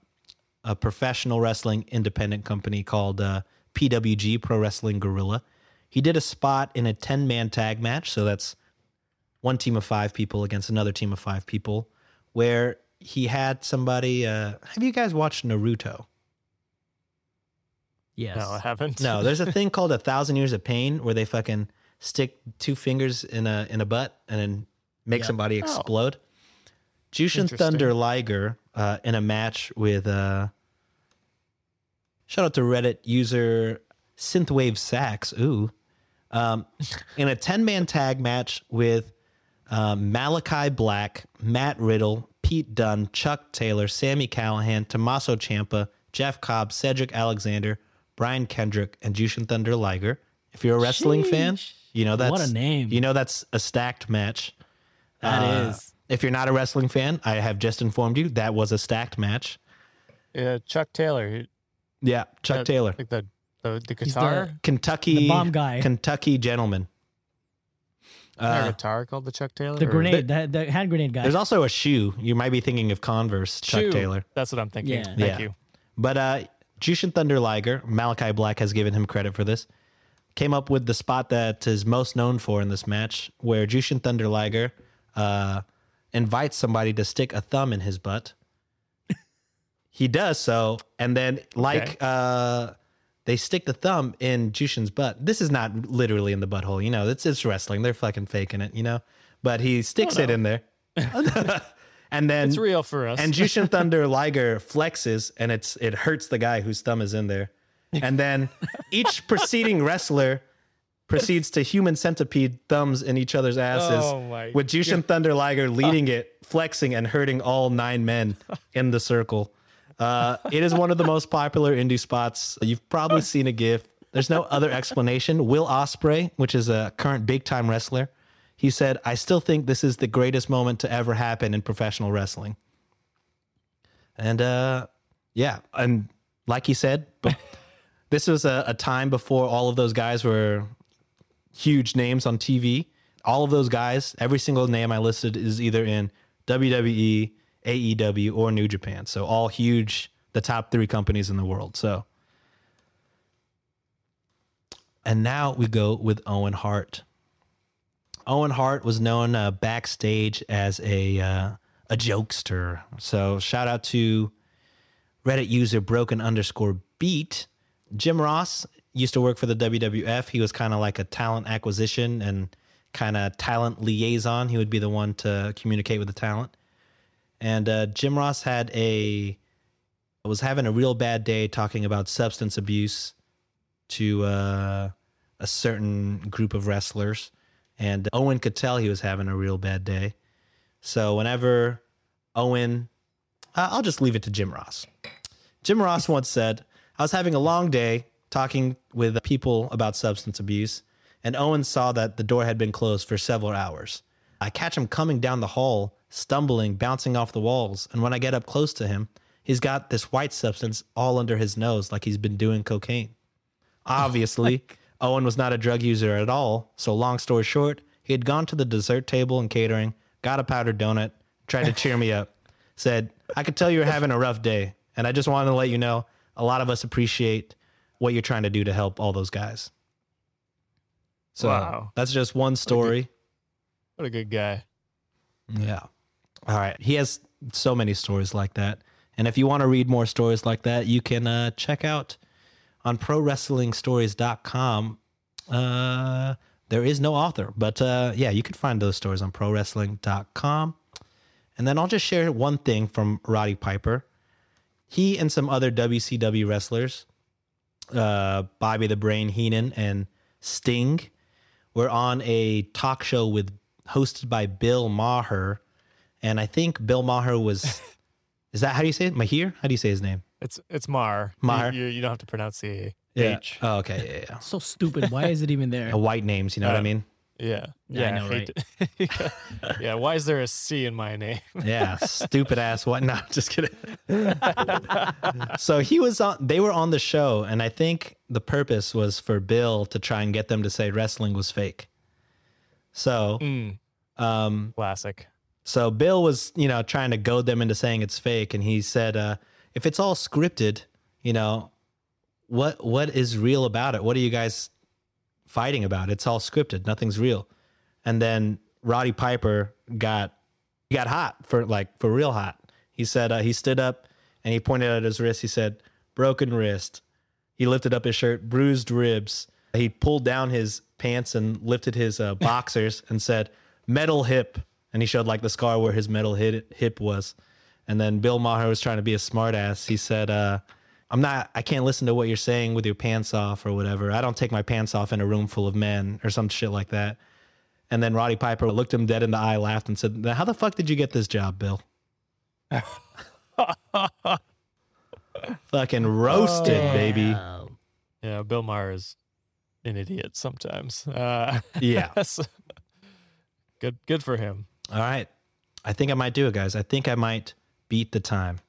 professional wrestling independent company called PWG, Pro Wrestling Guerrilla. He did a spot in a 10-man tag match, so that's one team of 5 people against another team of 5 people, where... He had somebody, have you guys watched Naruto? Yes. No, I haven't. No, there's a thing called 1,000 Years of Pain where they fucking stick 2 fingers in a butt and then make somebody explode. Jushin Thunder Liger in a match with, shout out to Reddit user Synthwave Sax, in a 10-man tag match with Malachi Black, Matt Riddle, Pete Dunne, Chuck Taylor, Sami Callihan, Tommaso Ciampa, Jeff Cobb, Cedric Alexander, Brian Kendrick, and Jushin Thunder Liger. If you're a wrestling fan, what a name. That's a stacked match. That is. If you're not a wrestling fan, I have just informed you that was a stacked match. Chuck Taylor. Yeah, Chuck Taylor. Like the guitar. He's the Kentucky, the bomb guy. Kentucky gentleman. A guitar called the Chuck Taylor? The grenade, the hand grenade guy. There's also a shoe. You might be thinking of Converse, shoe. Chuck Taylor. That's what I'm thinking. Yeah. Thank you. But Jushin Thunder Liger, Malachi Black has given him credit for this, came up with the spot that is most known for in this match, where Jushin Thunder Liger invites somebody to stick a thumb in his butt. He does so, and then they stick the thumb in Jushin's butt. This is not literally in the butthole, It's wrestling. They're fucking faking it, But he sticks it in there. And then it's real for us. And Jushin Thunder Liger flexes, and it hurts the guy whose thumb is in there. And then each preceding wrestler proceeds to human centipede thumbs in each other's asses, with Jushin Thunder Liger leading it, flexing and hurting all 9 men in the circle. It is one of the most popular indie spots. You've probably seen a GIF. There's no other explanation. Will Ospreay, which is a current big-time wrestler, he said, "I still think this is the greatest moment to ever happen in professional wrestling." And and like he said, but this was a time before all of those guys were huge names on TV. All of those guys, every single name I listed is either in WWE, AEW, or New Japan. So all huge, the top 3 companies in the world. So, and now we go with Owen Hart. Owen Hart was known backstage as a jokester. So shout out to Reddit user broken_beat. Jim Ross used to work for the WWF. He was kind of like a talent acquisition and kind of talent liaison. He would be the one to communicate with the talent. And Jim Ross was having a real bad day talking about substance abuse to a certain group of wrestlers. And Owen could tell he was having a real bad day. So whenever Owen, I'll just leave it to Jim Ross. Jim Ross once said, I was having a long day talking with people about substance abuse, and Owen saw that the door had been closed for several hours. I catch him coming down the hall, stumbling, bouncing off the walls, and when I get up close to him, he's got this white substance all under his nose like he's been doing cocaine. Obviously, Owen was not a drug user at all, so long story short, he had gone to the dessert table and catering, got a powdered donut, tried to cheer me up, said, I could tell you're having a rough day, and I just wanted to let you know a lot of us appreciate what you're trying to do to help all those guys. So wow. That's just one story. What a good guy. Yeah. All right. He has so many stories like that. And if you want to read more stories like that, you can check out on prowrestlingstories.com. There is no author, but yeah, you can find those stories on prowrestling.com. And then I'll just share one thing from Roddy Piper. He and some other WCW wrestlers, Bobby the Brain Heenan and Sting, were on a talk show hosted by Bill Maher, and I think Bill Maher was, is that how do you say it? Maher? How do you say his name? It's Maher. Maher. You don't have to pronounce the H. Oh, okay. Yeah. So stupid. Why is it even there? White names, you know what I mean? Yeah. Yeah, I know, right? Yeah, why is there a C in my name? Yeah, stupid ass. What? No, just kidding. So they were on the show, and I think the purpose was for Bill to try and get them to say wrestling was fake. So, classic. So Bill was, trying to goad them into saying it's fake. And he said, if it's all scripted, what is real about it? What are you guys fighting about? It's all scripted. Nothing's real. And then Roddy Piper got hot for real hot. He said, he stood up and he pointed at his wrist. He said, broken wrist. He lifted up his shirt, bruised ribs. He pulled down his pants and lifted his boxers and said, metal hip. And he showed the scar where his metal hip was. And then Bill Maher was trying to be a smart ass. He said, I can't listen to what you're saying with your pants off or whatever. I don't take my pants off in a room full of men or some shit like that. And then Roddy Piper looked him dead in the eye, laughed, and said, how the fuck did you get this job, Bill? Fucking roasted, baby. Yeah, Bill Maher is an idiot sometimes. Yeah. So, good for him. All right. I think I might do it, guys. I think I might beat the time.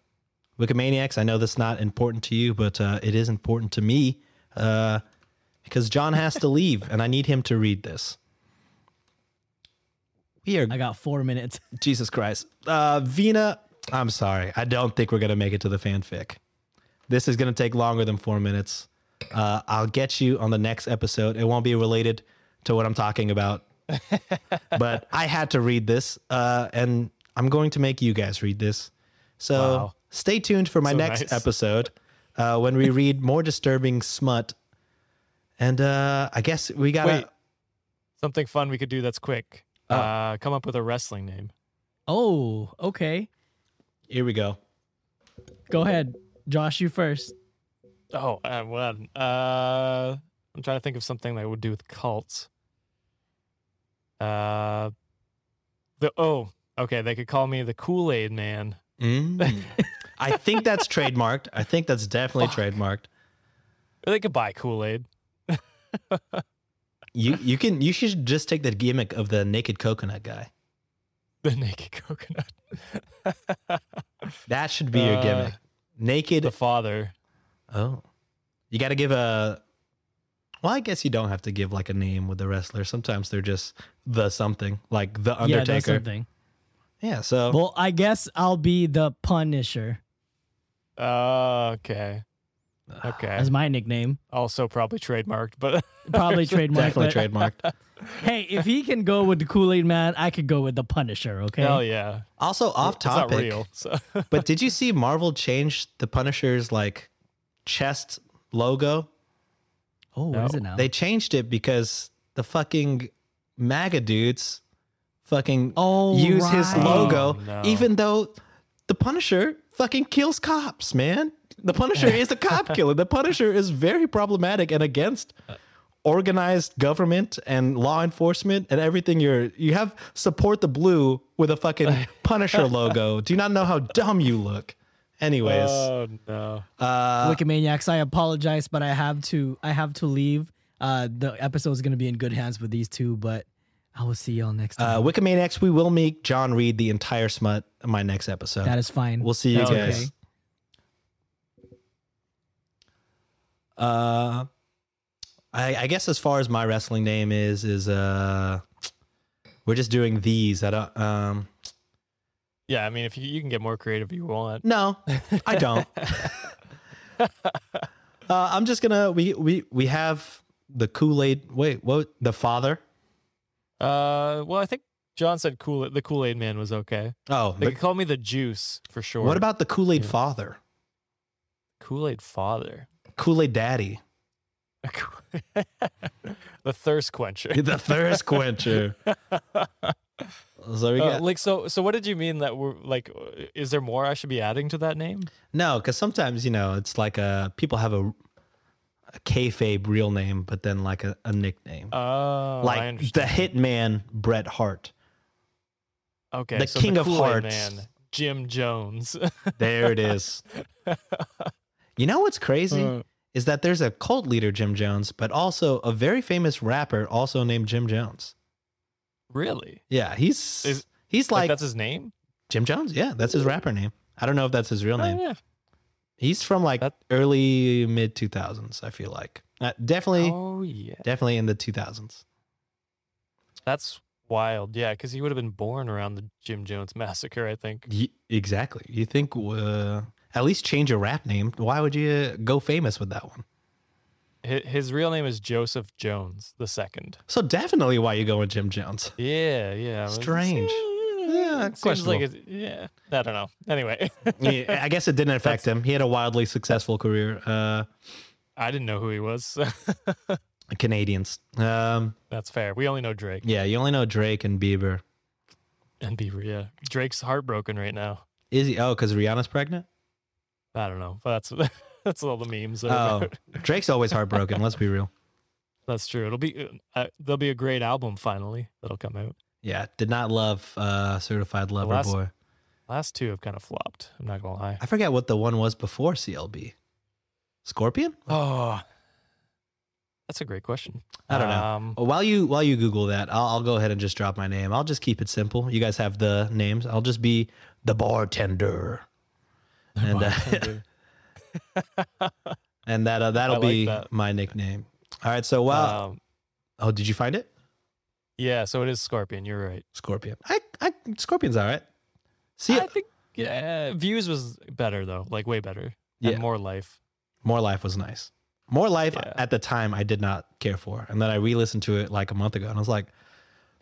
Wikimaniacs, I know that's not important to you, but it is important to me because John has to leave, and I need him to read this. I got 4 minutes. Jesus Christ. Vina, I'm sorry. I don't think we're going to make it to the fanfic. This is going to take longer than 4 minutes. I'll get you on the next episode. It won't be related to what I'm talking about, but I had to read this, and I'm going to make you guys read this. So Stay tuned for my next episode when we read more disturbing smut. And I guess we got something fun we could do that's quick. Come up with a wrestling name. Oh, okay. Here we go. Go ahead, Josh. You first. Oh, I'm trying to think of something that would do with cults. They could call me the Kool-Aid Man. I think that's trademarked. I think that's definitely trademarked. Or they could buy Kool-Aid. You should just take the gimmick of the naked coconut guy. The naked coconut. That should be your gimmick. Naked the father. Oh, you got to give I guess you don't have to give a name with the wrestler. Sometimes they're just the something, like the Undertaker. Yeah, the something. Yeah, so. Well, I guess I'll be the Punisher. Okay. That's my nickname. Also probably trademarked, but. Probably trademarked. Definitely trademarked. Hey, if he can go with the Kool-Aid Man, I could go with the Punisher, okay? Hell yeah. Also off topic. It's not real, so. But did you see Marvel change the Punisher's, chest logo? Oh, no. What is it now? They changed it because the fucking MAGA dudes use his logo, even though the Punisher fucking kills cops, man. The Punisher is a cop killer. The Punisher is very problematic and against organized government and law enforcement and everything. You have support the blue with a fucking Punisher logo. Do you not know how dumb you look? Anyways, oh no, Wikimaniacs, I apologize, but I have to leave. The episode is going to be in good hands with these two, but I will see y'all next time. Wikimaniacs, we will make John read the entire smut in my next episode. That is fine. We'll see you guys. Okay. I guess as far as my wrestling name is we're just doing these. I don't. Yeah, I mean, if you can get more creative if you want. No, I don't. I'm just gonna we have the Kool-Aid. Wait, what? The father? Well, I think John said the Kool-Aid man was okay. Oh, they could call me the Juice for sure. What about the Kool-Aid father? Kool-Aid father. Kool-Aid daddy. The thirst quencher. The thirst quencher. So we got, so what did you mean that we're like? Is there more I should be adding to that name? No, because sometimes it's like people have a kayfabe real name, but then like a nickname. Oh, like I understand. The Hitman Bret Hart. Okay, the so King the of Hearts, man, Jim Jones. There it is. You know what's crazy is that there's a cult leader Jim Jones, but also a very famous rapper also named Jim Jones. Really? Yeah, he's like that's his name? Jim Jones, yeah, that's his rapper name. I don't know if that's his real name. Yeah. He's from like early mid 2000s, I feel like. Definitely in the 2000s. That's wild. Yeah, cuz he would have been born around the Jim Jones massacre, I think. Exactly. You think at least change your rap name. Why would you go famous with that one? His real name is Joseph Jones II. So definitely why you go with Jim Jones. Yeah. Strange. Yeah, questionable. Like I don't know. Anyway. Yeah, I guess it didn't affect him. He had a wildly successful career. I didn't know who he was. So. Canadians. That's fair. We only know Drake. Yeah, you only know Drake and Bieber. Yeah. Drake's heartbroken right now. Is he? Oh, because Rihanna's pregnant? I don't know. But that's all the memes. Drake's always heartbroken. Let's be real. That's true. It'll be there'll be a great album finally that'll come out. Yeah, did not love Certified Lover Boy. Last two have kind of flopped. I'm not gonna lie. I forget what the one was before CLB. Scorpion? Oh, that's a great question. I don't know. While you Google that, I'll go ahead and just drop my name. I'll just keep it simple. You guys have the names. I'll just be the bartender. And that'll be that. My nickname. All right. So did you find it? Yeah. So it is Scorpion. You're right. Scorpion. Scorpion's all right. See, I think Views was better though. Like way better. Yeah. And More Life was nice. More Life at the time I did not care for, and then I re-listened to it like a month ago, and I was like,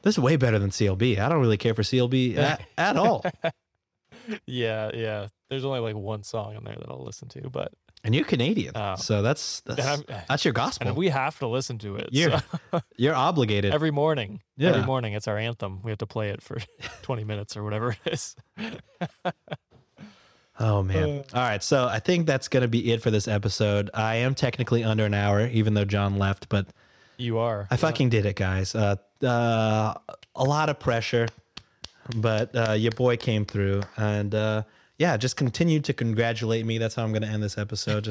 this is way better than CLB. I don't really care for CLB at all. Yeah. There's only like one song in there that I'll listen to, but and you're Canadian, so that's your gospel. And we have to listen to it. You're obligated every morning. Yeah. Every morning, it's our anthem. We have to play it for 20 minutes or whatever it is. Oh man! All right, so I think that's gonna be it for this episode. I am technically under an hour, even though John left, but you are. I fucking did it, guys. A lot of pressure, but your boy came through and. Just continue to congratulate me. That's how I'm going to end this episode.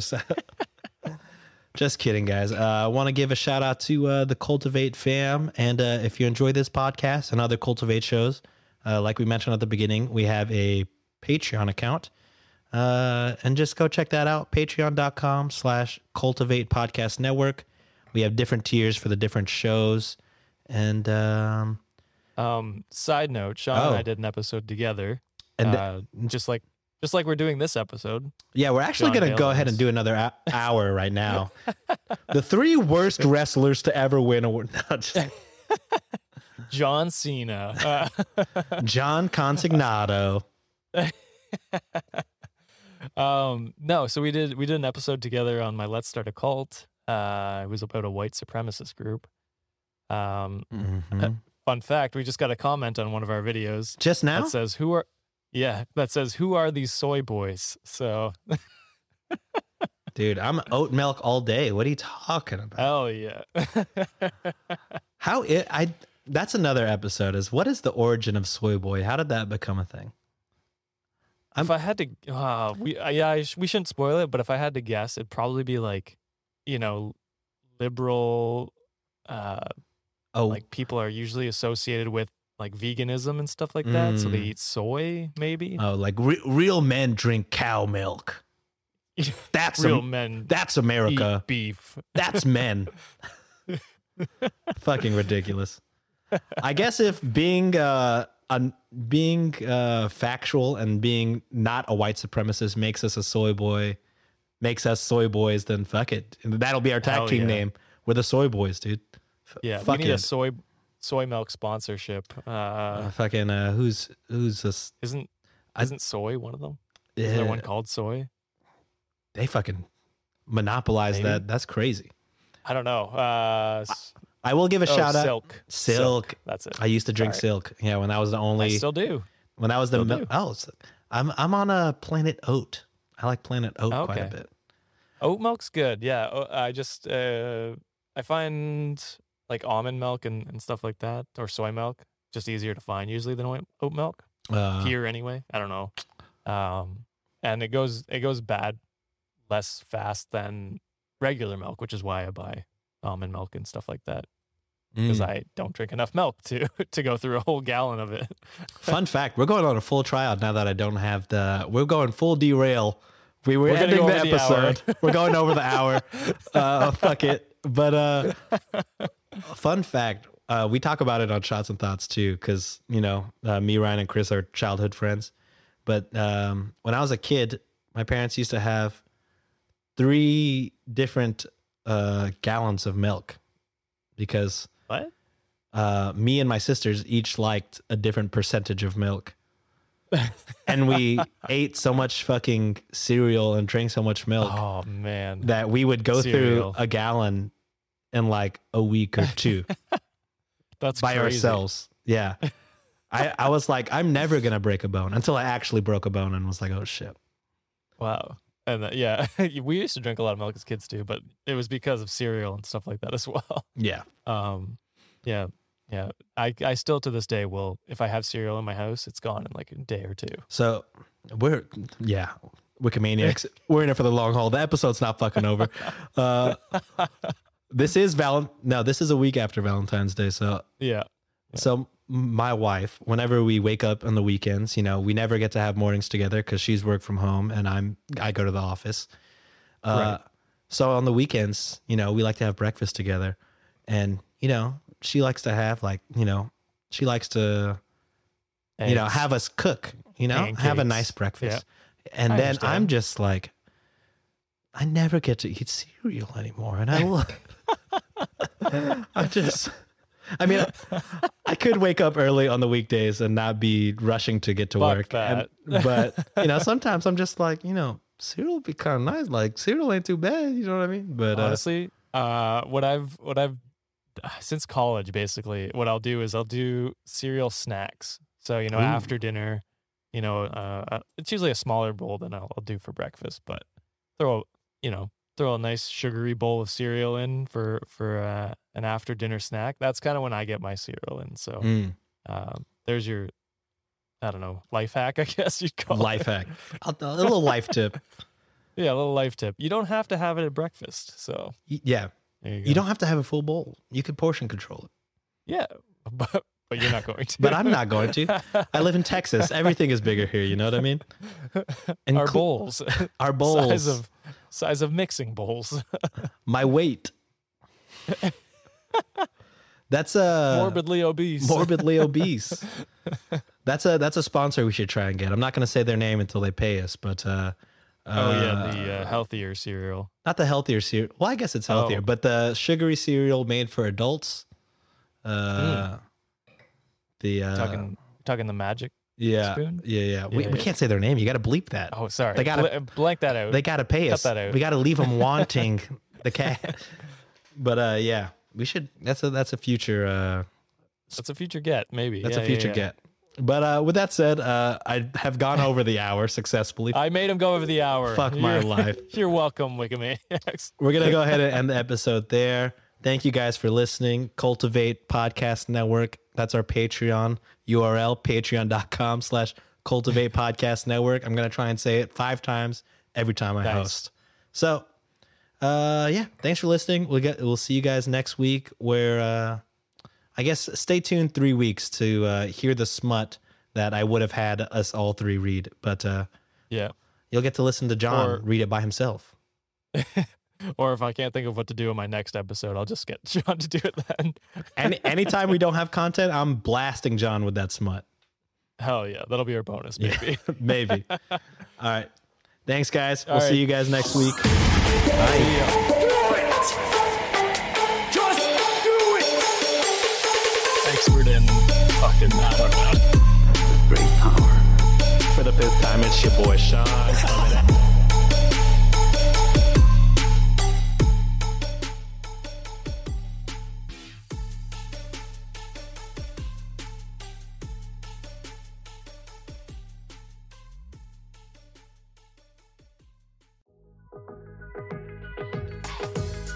Just kidding, guys. I want to give a shout out to the Cultivate fam. And if you enjoy this podcast and other Cultivate shows, like we mentioned at the beginning, we have a Patreon account. And just go check that out. Patreon.com/Cultivate Podcast Network. We have different tiers for the different shows. And side note, Sean and I did an episode together. And just like we're doing this episode. Yeah, we're actually going to go ahead and do another hour right now. The three worst wrestlers to ever win a award. John Cena. John Consignado. So we did an episode together on my Let's Start a Cult. It was about a white supremacist group. Fun fact, we just got a comment on one of our videos. Just now? That says, who are these soy boys? So dude, I'm oat milk all day. What are you talking about? Oh yeah. That's another episode, is what is the origin of soy boy? How did that become a thing? We shouldn't spoil it, but if I had to guess, it'd probably be like, you know, liberal, like people are usually associated with like veganism and stuff like that. So they eat soy, maybe. Oh, like real men drink cow milk. That's real men. That's America. Eat beef. That's men. Fucking ridiculous. I guess if being factual and being not a white supremacist makes us soy boys, then fuck it. That'll be our tag team name. We're the soy boys, dude. Yeah, fuck we need a soy milk sponsorship. Who's this? Isn't soy one of them? Yeah. Is there one called soy? They fucking monopolize that. That's crazy. I don't know. I will give a shout out. Silk. That's it. I used to drink Silk. Yeah, when I was the only. I still do. When I was the I'm on a Planet Oat. I like Planet Oat quite a bit. Oat milk's good. Yeah, I just I find like almond milk and stuff like that, or soy milk, just easier to find usually than oat milk here anyway. I don't know. And it goes bad less fast than regular milk, which is why I buy almond milk and stuff like that, because I don't drink enough milk to go through a whole gallon of it. Fun fact, we're going on a full tryout now that I don't have the... We're going full derail. We're ending the episode. We're going over the hour. Fuck it. But fun fact, we talk about it on Shots and Thoughts too, because, you know, me, Ryan, and Chris are childhood friends. But when I was a kid, my parents used to have 3 different gallons of milk, because me and my sisters each liked a different percentage of milk, and we ate so much fucking cereal and drank so much milk. Oh man, that we would go through a gallon in like a week or 2. That's by crazy. Ourselves. Yeah, I was like, I'm never gonna break a bone, until I actually broke a bone and was like, oh shit, wow. And we used to drink a lot of milk as kids too, but it was because of cereal and stuff like that as well. Yeah. Yeah. I still to this day will, if I have cereal in my house, it's gone in like a day or 2. So we're Wikimaniacs. We're in it for the long haul. The episode's not fucking over. This is a week after Valentine's Day. So yeah. So my wife, whenever we wake up on the weekends, you know, we never get to have mornings together because she's work from home and I go to the office. Right. So on the weekends, you know, we like to have breakfast together, and, you know, she likes to have like, you know, she likes to, eggs, you know, have us cook, you know, pancakes, have a nice breakfast. Yep. And I then understand. I'm just like, I never get to eat cereal anymore. And I will, I mean, I could wake up early on the weekdays and not be rushing to get to work. But, you know, sometimes I'm just like, you know, cereal would be kind of nice. Like, cereal ain't too bad. You know what I mean? But honestly, what I've since college, basically, what I'll do is I'll do cereal snacks. So, you know, after dinner, you know, it's usually a smaller bowl than I'll do for breakfast, but throw a nice sugary bowl of cereal in for an after dinner snack. That's kind of when I get my cereal in. So there's your, I don't know, life hack, I guess you'd call it. Life hack. A little life tip. Yeah, a little life tip. You don't have to have it at breakfast. So yeah, you don't have to have a full bowl. You can portion control it. Yeah, but you're not going to. But I'm not going to. I live in Texas. Everything is bigger here. You know what I mean? And our bowls. Our bowls. Size of mixing bowls. My weight. That's a morbidly obese. That's a sponsor we should try and get. I'm not going to say their name until they pay us, but the healthier cereal. Not the healthier cereal. Well, I guess it's healthier, but the sugary cereal made for adults. Talking the magic. Yeah, spoon? We can't say their name. You got to bleep that. Oh, sorry. They got to blank that out. They got to pay us. Cut that out. We got to leave them wanting the cash. But we should. That's a future. That's a future get. Maybe that's a future get. But with that said, I have gone over the hour successfully. I made him go over the hour. Fuck my life. You're welcome, Wikimaniacs. We're going to go ahead and end the episode there. Thank you guys for listening. Cultivate Podcast Network. That's our Patreon URL, patreon.com/Cultivate Podcast Network. I'm going to try and say it 5 times every time I host. So, yeah, thanks for listening. We'll see you guys next week where... I guess stay tuned 3 weeks to hear the smut that I would have had us all 3 read. But yeah, you'll get to listen to John read it by himself. Or if I can't think of what to do in my next episode, I'll just get John to do it then. Anytime we don't have content, I'm blasting John with that smut. Hell yeah. That'll be our bonus, maybe. Yeah, maybe. All right. Thanks, guys. We'll see you guys next week. Bye. Great power. For the 5th time, it's your boy Sean.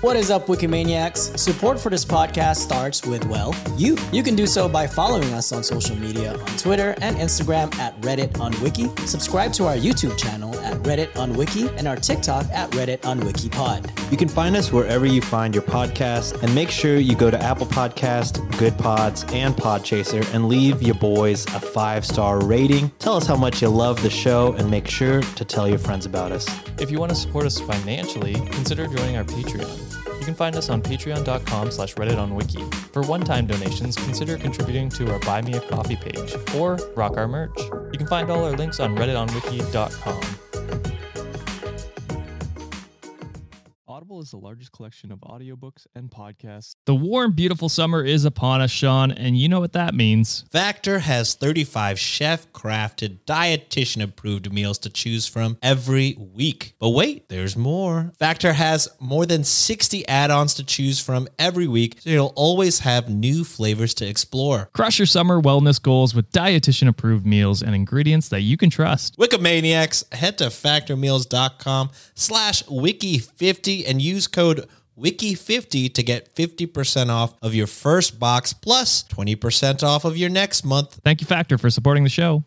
What is up, Wikimaniacs? Support for this podcast starts with, well, you. You can do so by following us on social media on Twitter and Instagram at Reddit on Wiki. Subscribe to our YouTube channel at Reddit on Wiki and our TikTok at Reddit on Wiki Pod. You can find us wherever you find your podcast, and make sure you go to Apple Podcast, Good Pods, and Podchaser and leave your boys a 5-star rating. Tell us how much you love the show and make sure to tell your friends about us. If you want to support us financially, consider joining our Patreon. You can find us on patreon.com/Reddit on Wiki. For one-time donations, consider contributing to our Buy Me a Coffee page or rock our merch. You can find all our links on redditonwiki.com. Audible is the largest collection of audiobooks and podcasts. The warm, beautiful summer is upon us, Sean, and you know what that means. Factor has 35 chef-crafted, dietitian-approved meals to choose from every week. But wait, there's more. Factor has more than 60 add-ons to choose from every week, so you'll always have new flavors to explore. Crush your summer wellness goals with dietitian-approved meals and ingredients that you can trust. Wikimaniacs, head to factormeals.com/wiki50 and use code WIKI50 to get 50% off of your first box plus 20% off of your next month. Thank you, Factor, for supporting the show.